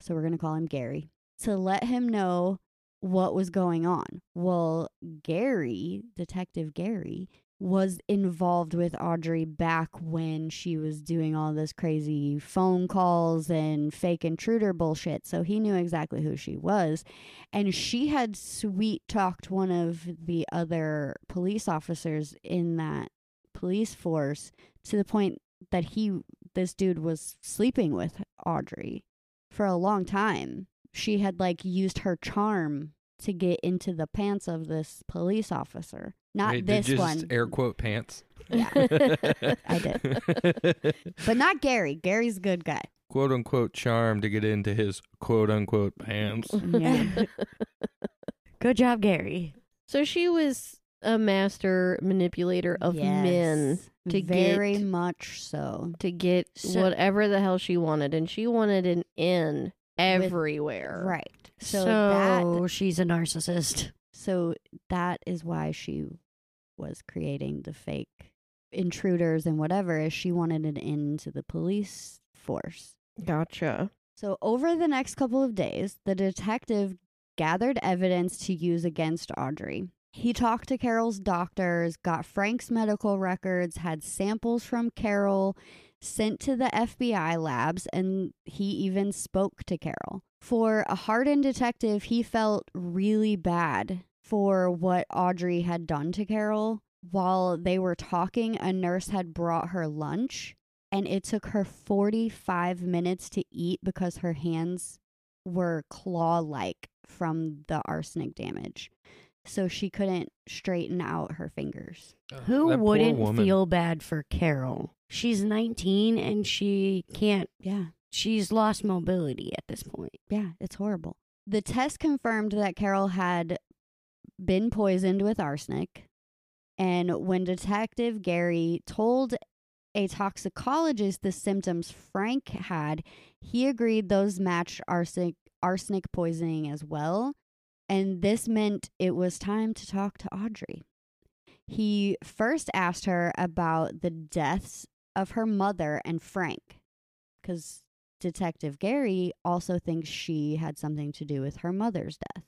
So we're going to call him Gary, to let him know what was going on. Well, Gary, Detective Gary, was involved with Audrey back when she was doing all this crazy phone calls and fake intruder bullshit. So he knew exactly who she was. And she had sweet talked one of the other police officers in that police force to the point that he, this dude was sleeping with Audrey for a long time. She had like used her charm to get into the pants of this police officer. Not Wait, this just one. Air quote pants. Yeah, I did. But not Gary. Gary's a good guy. quote-unquote charm to get into his quote-unquote pants. Yeah. Good job, Gary. So she was a master manipulator of yes, men. To very get, much so. To get so, whatever the hell she wanted. And she wanted an in everywhere. With, right. So, so that, she's a narcissist. So that is why she was creating the fake intruders and whatever, is she wanted an in to the police force. Gotcha. So over the next couple of days, the detective gathered evidence to use against Audrey. He talked to Carol's doctors, got Frank's medical records, had samples from Carol sent to the F B I labs, and he even spoke to Carol. For a hardened detective, he felt really bad for what Audrey had done to Carol. While they were talking, a nurse had brought her lunch, and it took her forty-five minutes to eat because her hands were claw-like from the arsenic damage. So she couldn't straighten out her fingers. Uh, Who wouldn't feel bad for Carol? She's nineteen and she can't. Yeah. She's lost mobility at this point. Yeah, it's horrible. The test confirmed that Carol had been poisoned with arsenic. And when Detective Gary told a toxicologist the symptoms Frank had, he agreed those matched arsenic, arsenic poisoning as well. And this meant it was time to talk to Audrey. He first asked her about the deaths of her mother and Frank, because Detective Gary also thinks she had something to do with her mother's death.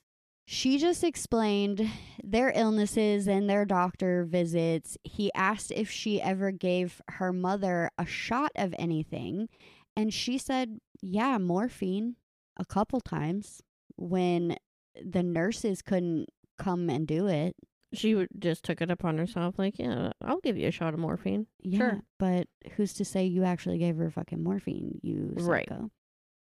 She just explained their illnesses and their doctor visits. He asked if she ever gave her mother a shot of anything, and she said, yeah, morphine a couple times when the nurses couldn't come and do it. She just took it upon herself, like, yeah, I'll give you a shot of morphine. Yeah, sure. But who's to say you actually gave her fucking morphine, you psycho? Right.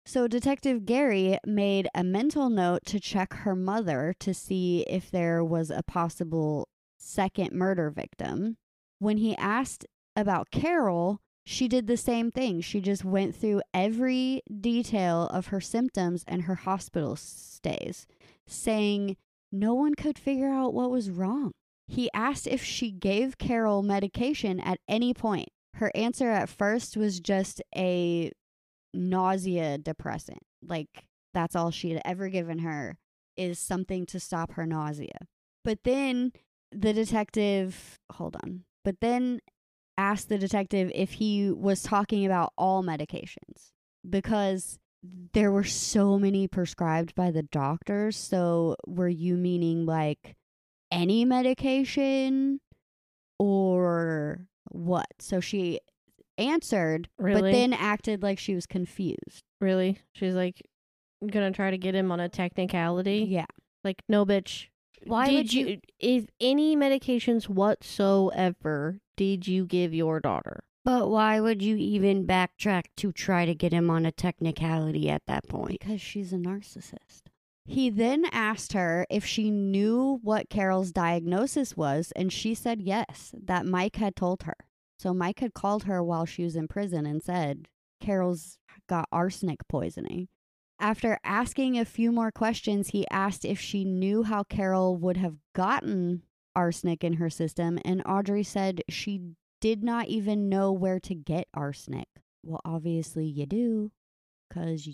So Detective Gary made a mental note to check her mother to see if there was a possible second murder victim. When he asked about Carol, she did the same thing. She just went through every detail of her symptoms and her hospital stays, saying no one could figure out what was wrong. He asked if she gave Carol medication at any point. Her answer at first was just a nausea depressant. Like, that's all she had ever given her, is something to stop her nausea. But then the detective, hold on, but then asked the detective if he was talking about all medications, because there were so many prescribed by the doctors. So were you meaning like any medication or what? So she answered, really? But then acted like she was confused. Really? She's like, I'm gonna try to get him on a technicality? Yeah. Like, no, bitch. Why did, did you, you... If any medications whatsoever did you give your daughter? But why would you even backtrack to try to get him on a technicality at that point? Because she's a narcissist. He then asked her if she knew what Carol's diagnosis was, and she said yes, that Mike had told her. So Mike had called her while she was in prison and said, Carol's got arsenic poisoning. After asking a few more questions, he asked if she knew how Carol would have gotten arsenic in her system, and Audrey said she didn't. Did not even know where to get arsenic. Well, obviously you do, because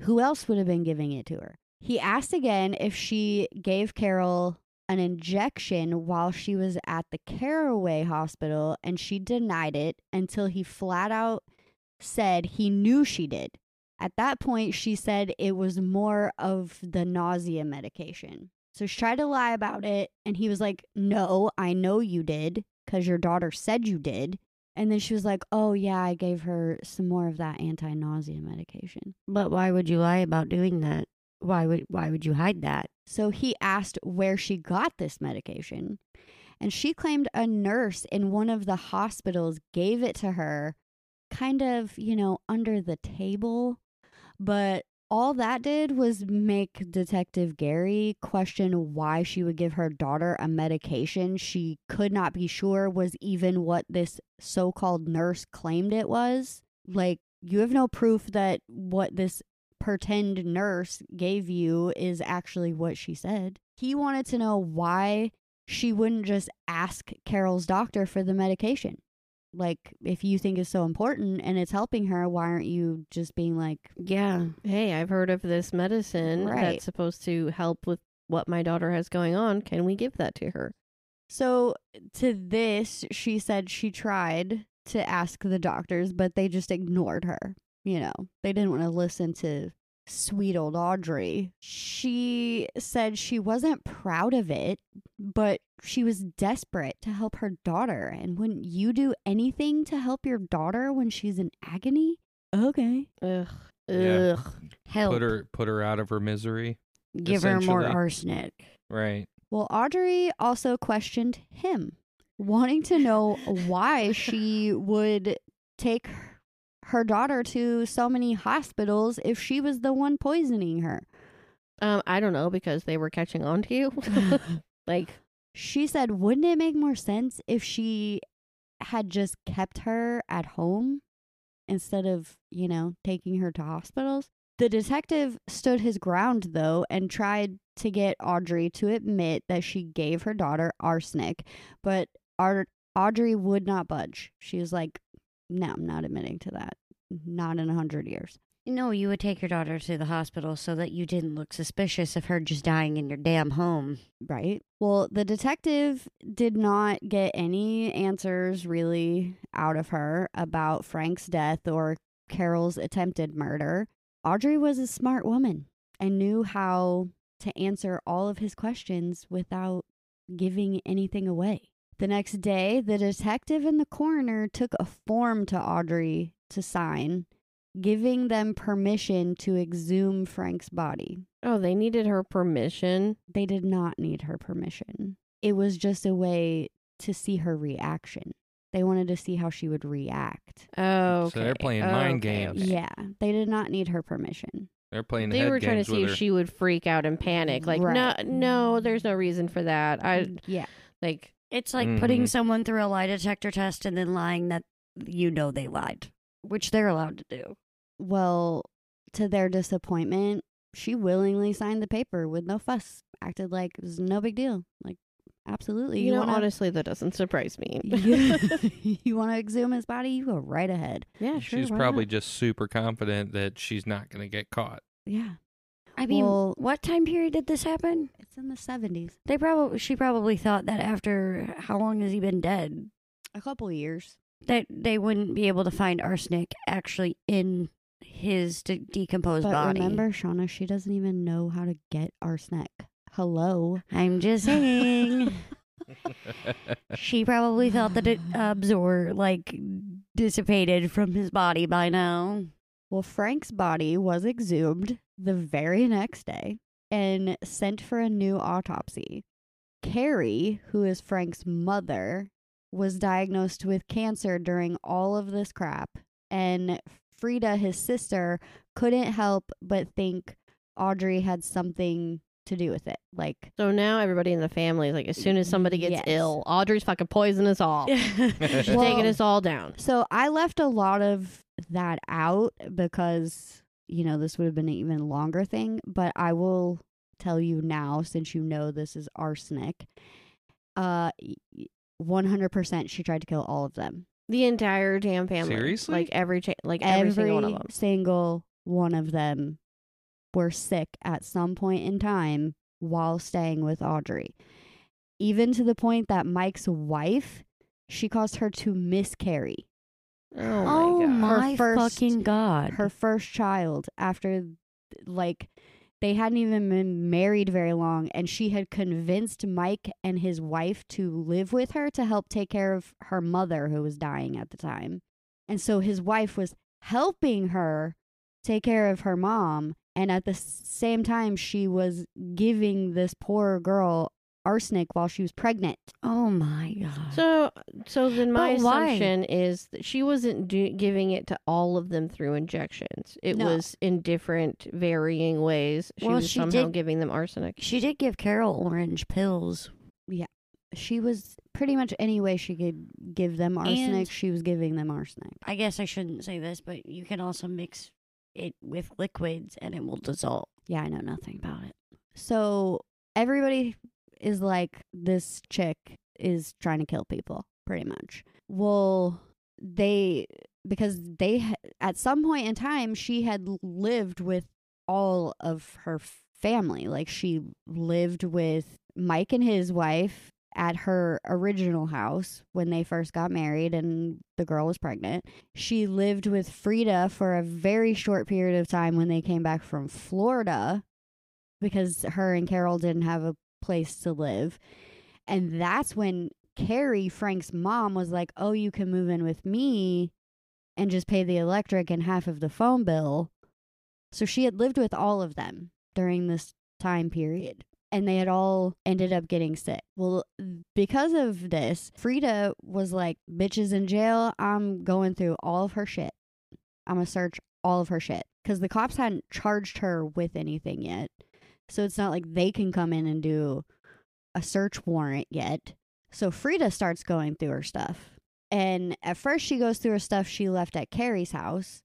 who else would have been giving it to her? He asked again if she gave Carol an injection while she was at the Carraway Hospital, and she denied it until he flat out said he knew she did. At that point, she said it was more of the nausea medication. So she tried to lie about it, and he was like, no, I know you did, because your daughter said you did. And then she was like, oh, yeah, I gave her some more of that anti-nausea medication. But why would you lie about doing that? Why would why would you hide that? So he asked where she got this medication. And she claimed a nurse in one of the hospitals gave it to her, kind of, you know, under the table. But all that did was make Detective Gary question why she would give her daughter a medication she could not be sure was even what this so-called nurse claimed it was. Like, you have no proof that what this pretend nurse gave you is actually what she said. He wanted to know why she wouldn't just ask Carol's doctor for the medication. Like, if you think it's so important and it's helping her, why aren't you just being like, yeah, hey, I've heard of this medicine right. that's supposed to help with what my daughter has going on. Can we give that to her? So to this, she said she tried to ask the doctors, but they just ignored her. You know, they didn't want to listen to sweet old Audrey. She said she wasn't proud of it, but she was desperate to help her daughter. And wouldn't you do anything to help your daughter when she's in agony? Okay. Ugh. Yeah. Ugh. Help. Put her, put her out of her misery. Give her more arsenic. Right. Well, Audrey also questioned him, wanting to know why she would take her her daughter to so many hospitals if she was the one poisoning her. Um, I don't know, because they were catching on to you. Like, she said, wouldn't it make more sense if she had just kept her at home instead of, you know, taking her to hospitals? The detective stood his ground, though, and tried to get Audrey to admit that she gave her daughter arsenic, but Ar- Audrey would not budge. She was like, no, I'm not admitting to that. Not in a hundred years. No, you would take your daughter to the hospital so that you didn't look suspicious of her just dying in your damn home. Right. Well, the detective did not get any answers really out of her about Frank's death or Carol's attempted murder. Audrey was a smart woman and knew how to answer all of his questions without giving anything away. The next day, the detective and the coroner took a form to Audrey to sign, giving them permission to exhume Frank's body. Oh, they needed her permission? They did not need her permission. It was just a way to see her reaction. They wanted to see how she would react. Oh, okay. So they're playing oh, mind okay, games. Okay. Yeah, they did not need her permission. They're playing. They head were trying to see if her. she would freak out and panic. Like, right. no, no, there's no reason for that. I yeah, like. It's like mm-hmm. putting someone through a lie detector test and then lying that you know they lied, which they're allowed to do. Well, to their disappointment, she willingly signed the paper with no fuss, acted like it was no big deal. Like, absolutely. You, you know, wanna... honestly, that doesn't surprise me. you you want to exhume his body? You go right ahead. Yeah, sure. She's probably not? just super confident that she's not going to get caught. Yeah. I mean, well, what time period did this happen? It's in the seventies. They probably, she probably thought that after how long has he been dead? A couple of years. That they wouldn't be able to find arsenic actually in his de- decomposed but body. But remember, Shauna, she doesn't even know how to get arsenic. Hello. I'm just saying. She probably thought that it absorbed, like, dissipated from his body by now. Well, Frank's body was exhumed the very next day and sent for a new autopsy. Carrie, who is Frank's mother, was diagnosed with cancer during all of this crap, and Frida, his sister, couldn't help but think Audrey had something to do with it. Like, so now everybody in the family is like, as soon as somebody gets yes. ill, Audrey's fucking poisoning us all. She's well, taking us all down. So I left a lot of that out because, you know, this would have been an even longer thing, but I will tell you now, since you know this is arsenic, uh, one hundred percent she tried to kill all of them. The entire damn family. Seriously? Like every, cha- like every, every single one of them. Every single one of them were sick at some point in time while staying with Audrey. Even to the point that Mike's wife, she caused her to miscarry. Oh, oh my, God. my first, fucking God. Her first child, after, like, they hadn't even been married very long, and she had convinced Mike and his wife to live with her to help take care of her mother, who was dying at the time. And so his wife was helping her take care of her mom, and at the same time, she was giving this poor girl arsenic while she was pregnant. Oh my God. So so then my assumption is that she wasn't do- giving it to all of them through injections. It no. was in different varying ways. She well, was she somehow did, giving them arsenic. She did give Carol orange pills. Yeah. she was pretty much any way she could give them arsenic, and she was giving them arsenic. I guess I shouldn't say this, but you can also mix it with liquids and it will dissolve. Yeah, I know nothing about it. So everybody is like, this chick is trying to kill people, pretty much. Well, they, because they, at some point in time, she had lived with all of her family. Like, she lived with Mike and his wife at her original house when they first got married and the girl was pregnant. She lived with Frida for a very short period of time when they came back from Florida because her and Carol didn't have a place to live. And that's when Carrie, Frank's mom, was like, oh, you can move in with me and just pay the electric and half of the phone bill. So she had lived with all of them during this time period. And they had all ended up getting sick. Well, because of this, Frida was like, bitch is in jail. I'm going through all of her shit. I'm going to search all of her shit. Because the cops hadn't charged her with anything yet. So it's not like they can come in and do a search warrant yet. So Frida starts going through her stuff. And at first she goes through her stuff she left at Carrie's house.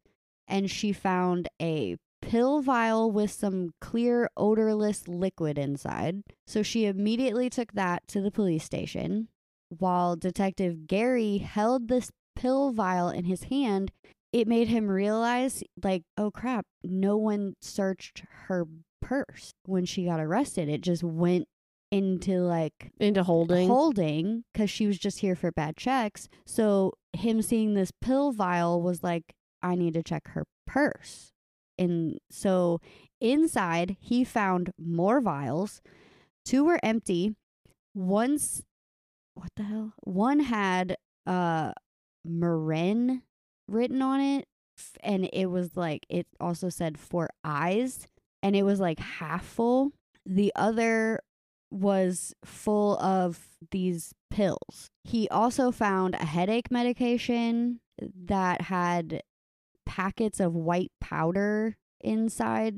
And she found a pill vial with some clear, odorless liquid inside. So she immediately took that to the police station while Detective Gary held this pill vial in his hand. It made him realize, like, oh crap, no one searched her purse when she got arrested. It just went into like into holding holding because she was just here for bad checks. So him seeing this pill vial was like, I need to check her purse. And so inside, he found more vials. Two were empty. One's, what the hell? One had uh, Maren written on it. And it was like, it also said four eyes. And it was like half full. The other was full of these pills. He also found a headache medication that had packets of white powder inside,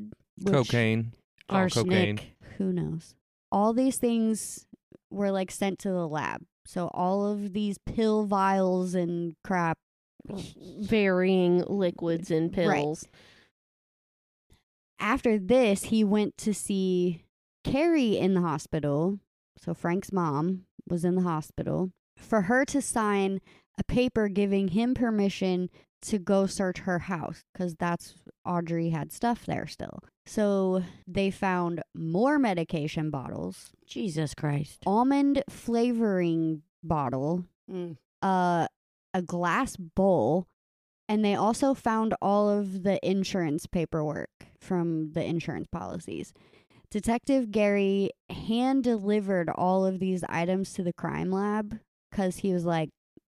cocaine, arsenic, cocaine. Who knows? All these things were like sent to the lab. So all of these pill vials and crap, varying liquids and pills. Right. After this, he went to see Carrie in the hospital. So Frank's mom was in the hospital for her to sign a paper giving him permission to go search her house, because that's Audrey had stuff there still. So they found more medication bottles. Jesus Christ. Almond flavoring bottle, mm. uh, a glass bowl, and they also found all of the insurance paperwork from the insurance policies. Detective Gary hand-delivered all of these items to the crime lab because he was like,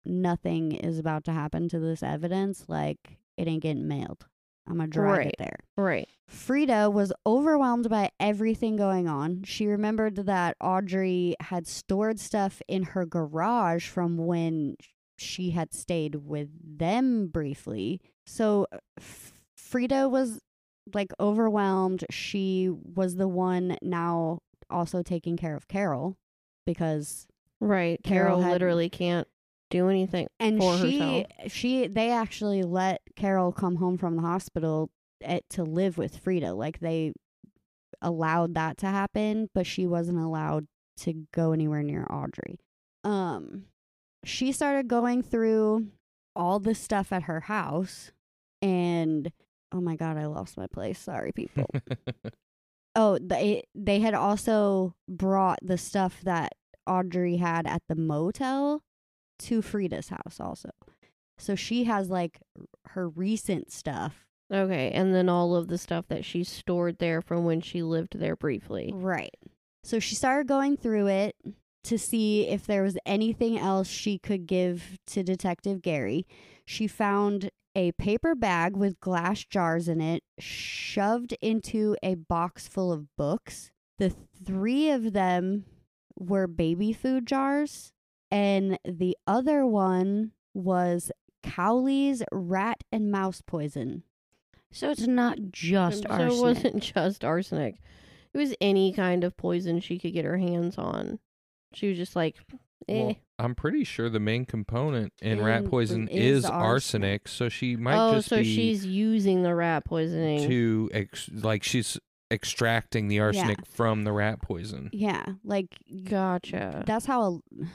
nothing is about to happen to this evidence. Like, it ain't getting mailed. I'm gonna drive right. it there. Right. Frida was overwhelmed by everything going on. She remembered that Audrey had stored stuff in her garage from when she had stayed with them briefly. So F- Frida was like overwhelmed. She was the one now also taking care of Carol because right Carol, Carol had- literally can't do anything and for she herself. she they actually let Carol come home from the hospital at, to live with Frida. Like, they allowed that to happen, but she wasn't allowed to go anywhere near Audrey. Um she started going through all the stuff at her house, and oh my god, I lost my place, sorry people. oh they they had also brought the stuff that Audrey had at the motel to Frida's house also. So she has like her recent stuff. Okay, and then all of the stuff that she stored there from when she lived there briefly. Right. So she started going through it to see if there was anything else she could give to Detective Gary. She found a paper bag with glass jars in it shoved into a box full of books. The three of them were baby food jars. And the other one was Cowley's rat and mouse poison. So it's not just so arsenic. So it wasn't just arsenic. It was any kind of poison she could get her hands on. She was just like, eh. Well, I'm pretty sure the main component in and rat poison is, is arsenic, so she might oh, just so be... Oh, so she's using the rat poisoning. To, ex like, she's extracting the arsenic yeah. from the rat poison. Yeah, like... Gotcha. That's how a,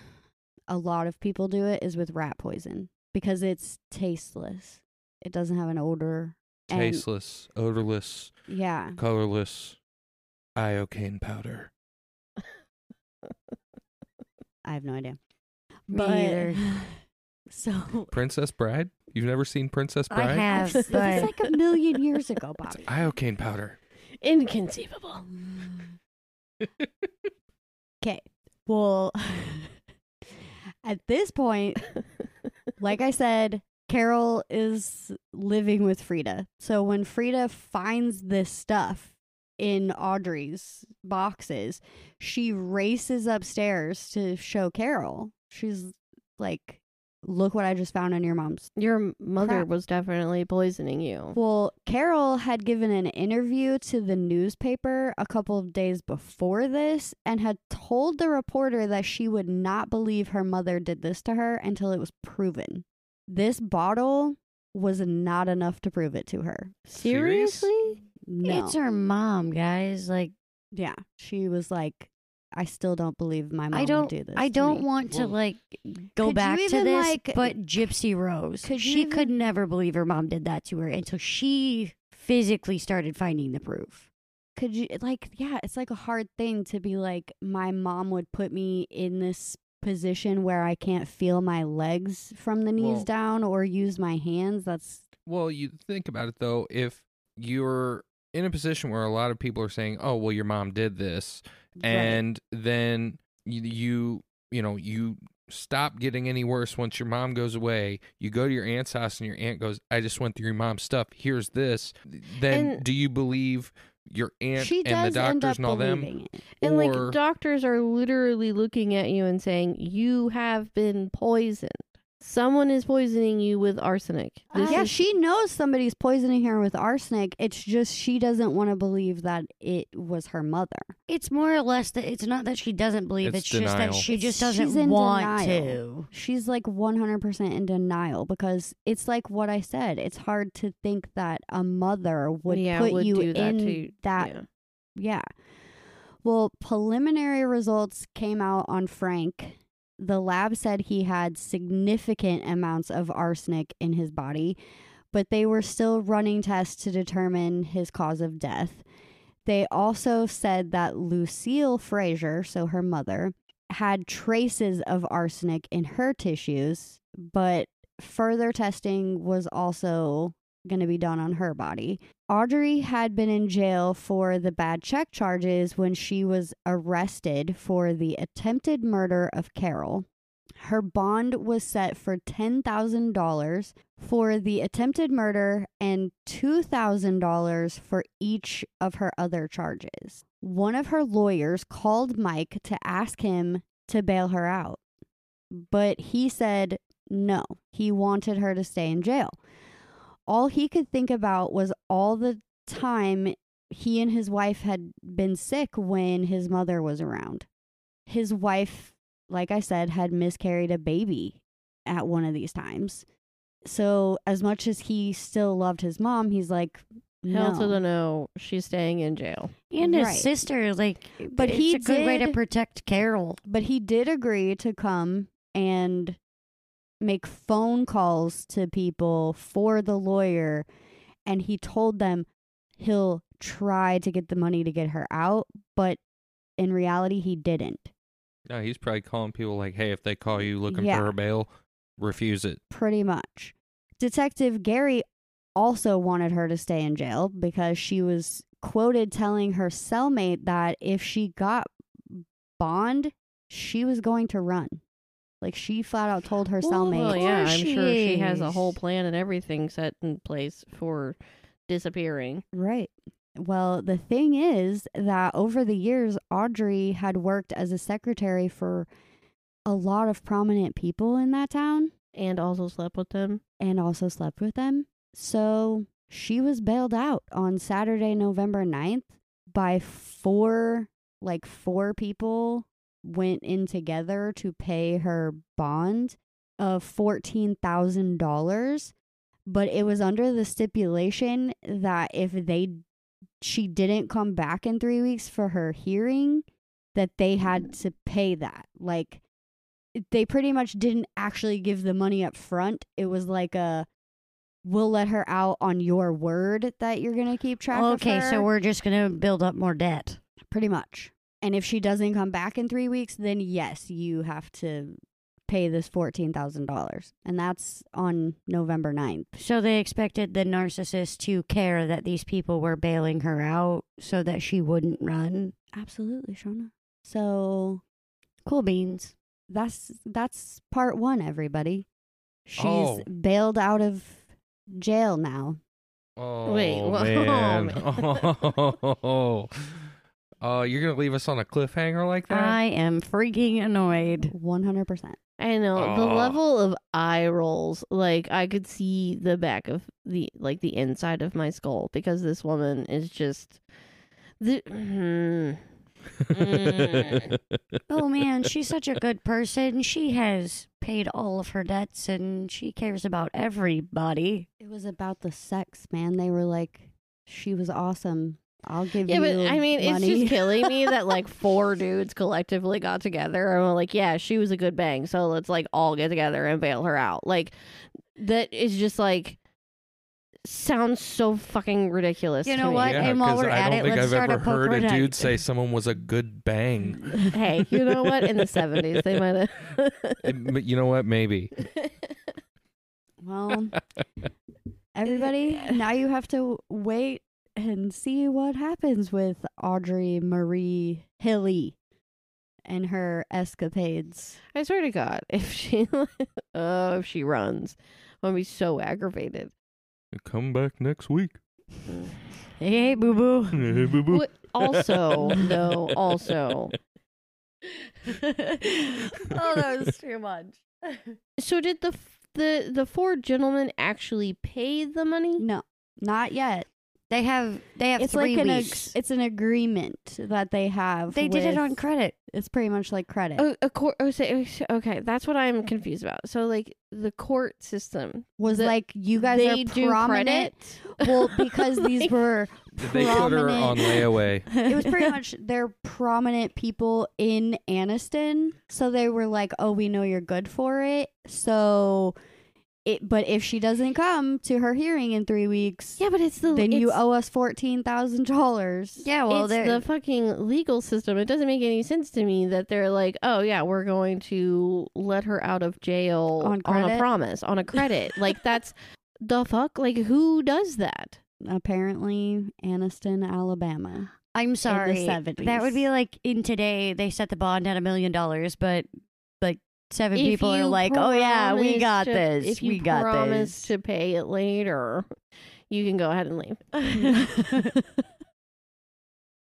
a lot of people do it, is with rat poison, because it's tasteless. It doesn't have an odor. Tasteless, and, odorless, yeah, colorless, iocane powder. I have no idea. But neither. So Princess Bride? You've never seen Princess Bride? I have. But... It's like a million years ago, Bobby. It's iocane powder. Inconceivable. Okay. Well, at this point, like I said, Carol is living with Frida. So when Frida finds this stuff in Audrey's boxes, she races upstairs to show Carol. She's like, look what I just found on your mom's. Your mother crap. was definitely poisoning you. Well, Carol had given an interview to the newspaper a couple of days before this and had told the reporter that she would not believe her mother did this to her until it was proven. This bottle was not enough to prove it to her. Seriously? No. It's her mom, guys. Like, yeah, she was like, I still don't believe my mom I don't, would do this. I don't me. want to, like, go could back even, to this, like, but Gypsy Rose, could she even... could never believe her mom did that to her until she physically started finding the proof. Could you, like, yeah, it's like a hard thing to be like, my mom would put me in this position where I can't feel my legs from the knees well, down or use my hands. That's well, you think about it though, if you're in a position where a lot of people are saying, oh, well, your mom did this, right. and then you, you you know you stop getting any worse once your mom goes away, you go to your aunt's house and your aunt goes, I just went through your mom's stuff, here's this, then and do you believe your aunt she and the doctors and all them it. and or... like, doctors are literally looking at you and saying, you have been poisoned, someone is poisoning you with arsenic. This uh, yeah is... she knows somebody's poisoning her with arsenic, it's just she doesn't want to believe that it was her mother. It's more or less that it's not that she doesn't believe, it's, it's just that she just doesn't want denial. to she's like one hundred percent in denial, because it's like what I said, it's hard to think that a mother would yeah, put would you do that in too. that yeah. yeah Well, preliminary results came out on Frank. The lab said he had significant amounts of arsenic in his body, but they were still running tests to determine his cause of death. They also said that Lucille Frazier, so her mother, had traces of arsenic in her tissues, but further testing was also going to be done on her body. Audrey had been in jail for the bad check charges when she was arrested for the attempted murder of Carol. Her bond was set for ten thousand dollars for the attempted murder and two thousand dollars for each of her other charges. One of her lawyers called Mike to ask him to bail her out, but he said no. He wanted her to stay in jail. All he could think about was all the time he and his wife had been sick when his mother was around. His wife, like I said, had miscarried a baby at one of these times. So as much as he still loved his mom, he's like, no. Hell to the no, she's staying in jail. And his right. sister, like, but it's he a good did, way to protect Carol. But he did agree to come and... make phone calls to people for the lawyer, and he told them he'll try to get the money to get her out, but in reality he didn't. No, he's probably calling people like, hey, if they call you looking yeah. for her bail, refuse it. Pretty much. Detective Gary also wanted her to stay in jail because she was quoted telling her cellmate that if she got bond, she was going to run. Like, she flat out told her cellmate. Well, yeah, I'm sure she has a whole plan and everything set in place for disappearing. Right. Well, the thing is that over the years, Audrey had worked as a secretary for a lot of prominent people in that town. And also slept with them. And also slept with them. So she was bailed out on Saturday, November ninth by four, like, four people went in together to pay her bond of fourteen thousand dollars, but it was under the stipulation that if they she didn't come back in three weeks for her hearing, that they had to pay that. Like, they pretty much didn't actually give the money up front. It was like a, we'll let her out on your word that you're going to keep track okay, of her. Okay, so we're just going to build up more debt. Pretty much. And if she doesn't come back in three weeks, then yes, you have to pay this fourteen thousand dollars. And that's on November ninth. So they expected the narcissist to care that these people were bailing her out so that she wouldn't run. Absolutely, Shauna. So, cool beans. That's that's part one, everybody. She's oh. bailed out of jail now. Oh, Wait, well, man. Oh, man. oh. Uh, you're going to leave us on a cliffhanger like that? I am freaking annoyed. one hundred percent. I know. Oh. The level of eye rolls, like, I could see the back of the, like, the inside of my skull because this woman is just... The, mm, mm. Oh, man, she's such a good person. She has paid all of her debts, and she cares about everybody. It was about the sex, man. They were like, she was awesome. I'll give yeah, you Yeah, but I mean, money. It's just killing me that like four dudes collectively got together and were like, yeah, she was a good bang. So let's like all get together and bail her out. Like, that is just like, sounds so fucking ridiculous. You know what? Yeah, and while we're at it, let's I've start a I don't think I've ever heard a dude night. say someone was a good bang. Hey, you know what? In the seventies, they might have. You know what? Maybe. Well, everybody, now you have to wait and see what happens with Audrey Marie Hilley and her escapades. I swear to God, if she oh, if she runs, I'm gonna be so aggravated. Come back next week. Hey, boo boo. Hey, boo boo. Also, though, also. Oh, that was too much. So, did the the the four gentlemen actually pay the money? No, not yet. They have they have it's three like weeks. An ag- it's an agreement that they have. They with, did it on credit. It's pretty much like credit. Oh, a court, oh, say, okay, that's what I'm confused about. So like the court system was the, like you guys they are do prominent. Credit? Well, because like, these were did prominent. They put her on layaway. It was pretty much they're prominent people in Anniston, so they were like, "Oh, we know you're good for it." So. It, but if she doesn't come to her hearing in three weeks, yeah, but it's the then it's, you owe us fourteen thousand dollars. Yeah, well, it's the fucking legal system. It doesn't make any sense to me that they're like, oh yeah, we're going to let her out of jail on, on a promise, on a credit. Like that's the fuck. Like who does that? Apparently, Anniston, Alabama. I'm sorry, in the seventies. That would be like in today they set the bond at a million dollars, but like. Seven if people are like, oh yeah, we got to, this. If you we got promise this. to pay it later, you can go ahead and leave.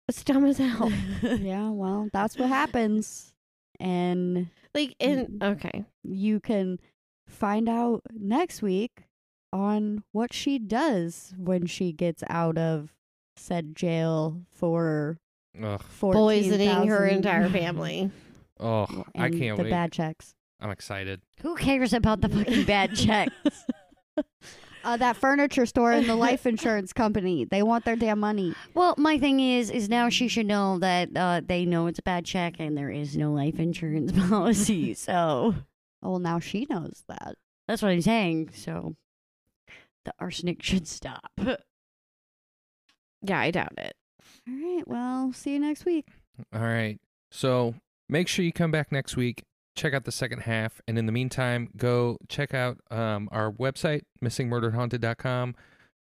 It's dumb as hell. Yeah, well, that's what happens. And like, and okay, you can find out next week on what she does when she gets out of said jail for poisoning her entire family. Oh, and I can't the wait. The bad checks. I'm excited. Who cares about the fucking bad checks? uh, that furniture store and the life insurance company. They want their damn money. Well, my thing is, is now she should know that uh, they know it's a bad check and there is no life insurance policy. So. Oh, well, now she knows that. That's what I'm saying. So the arsenic should stop. Yeah, I doubt it. All right. Well, see you next week. All right. So. Make sure you come back next week, check out the second half, and in the meantime, go check out um, our website, missing murdered haunted dot com.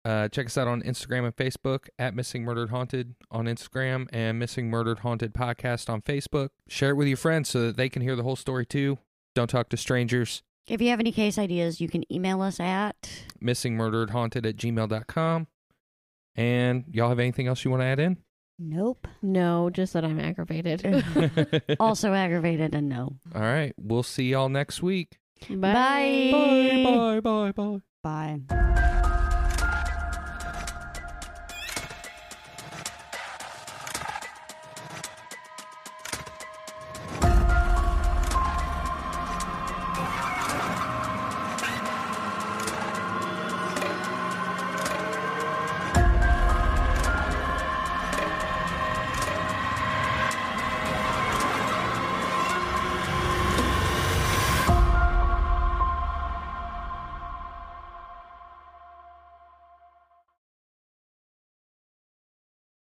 Uh, check us out on Instagram and Facebook, at missing murdered haunted on Instagram, and missing murdered haunted podcast on Facebook. Share it with your friends so that they can hear the whole story too. Don't talk to strangers. If you have any case ideas, you can email us at missing murdered haunted at gmail dot com. And y'all have anything else you want to add in? Nope. No, just that I'm aggravated. Also aggravated and no. All right. We'll see y'all next week. Bye. Bye. Bye. Bye. Bye. Bye. Bye.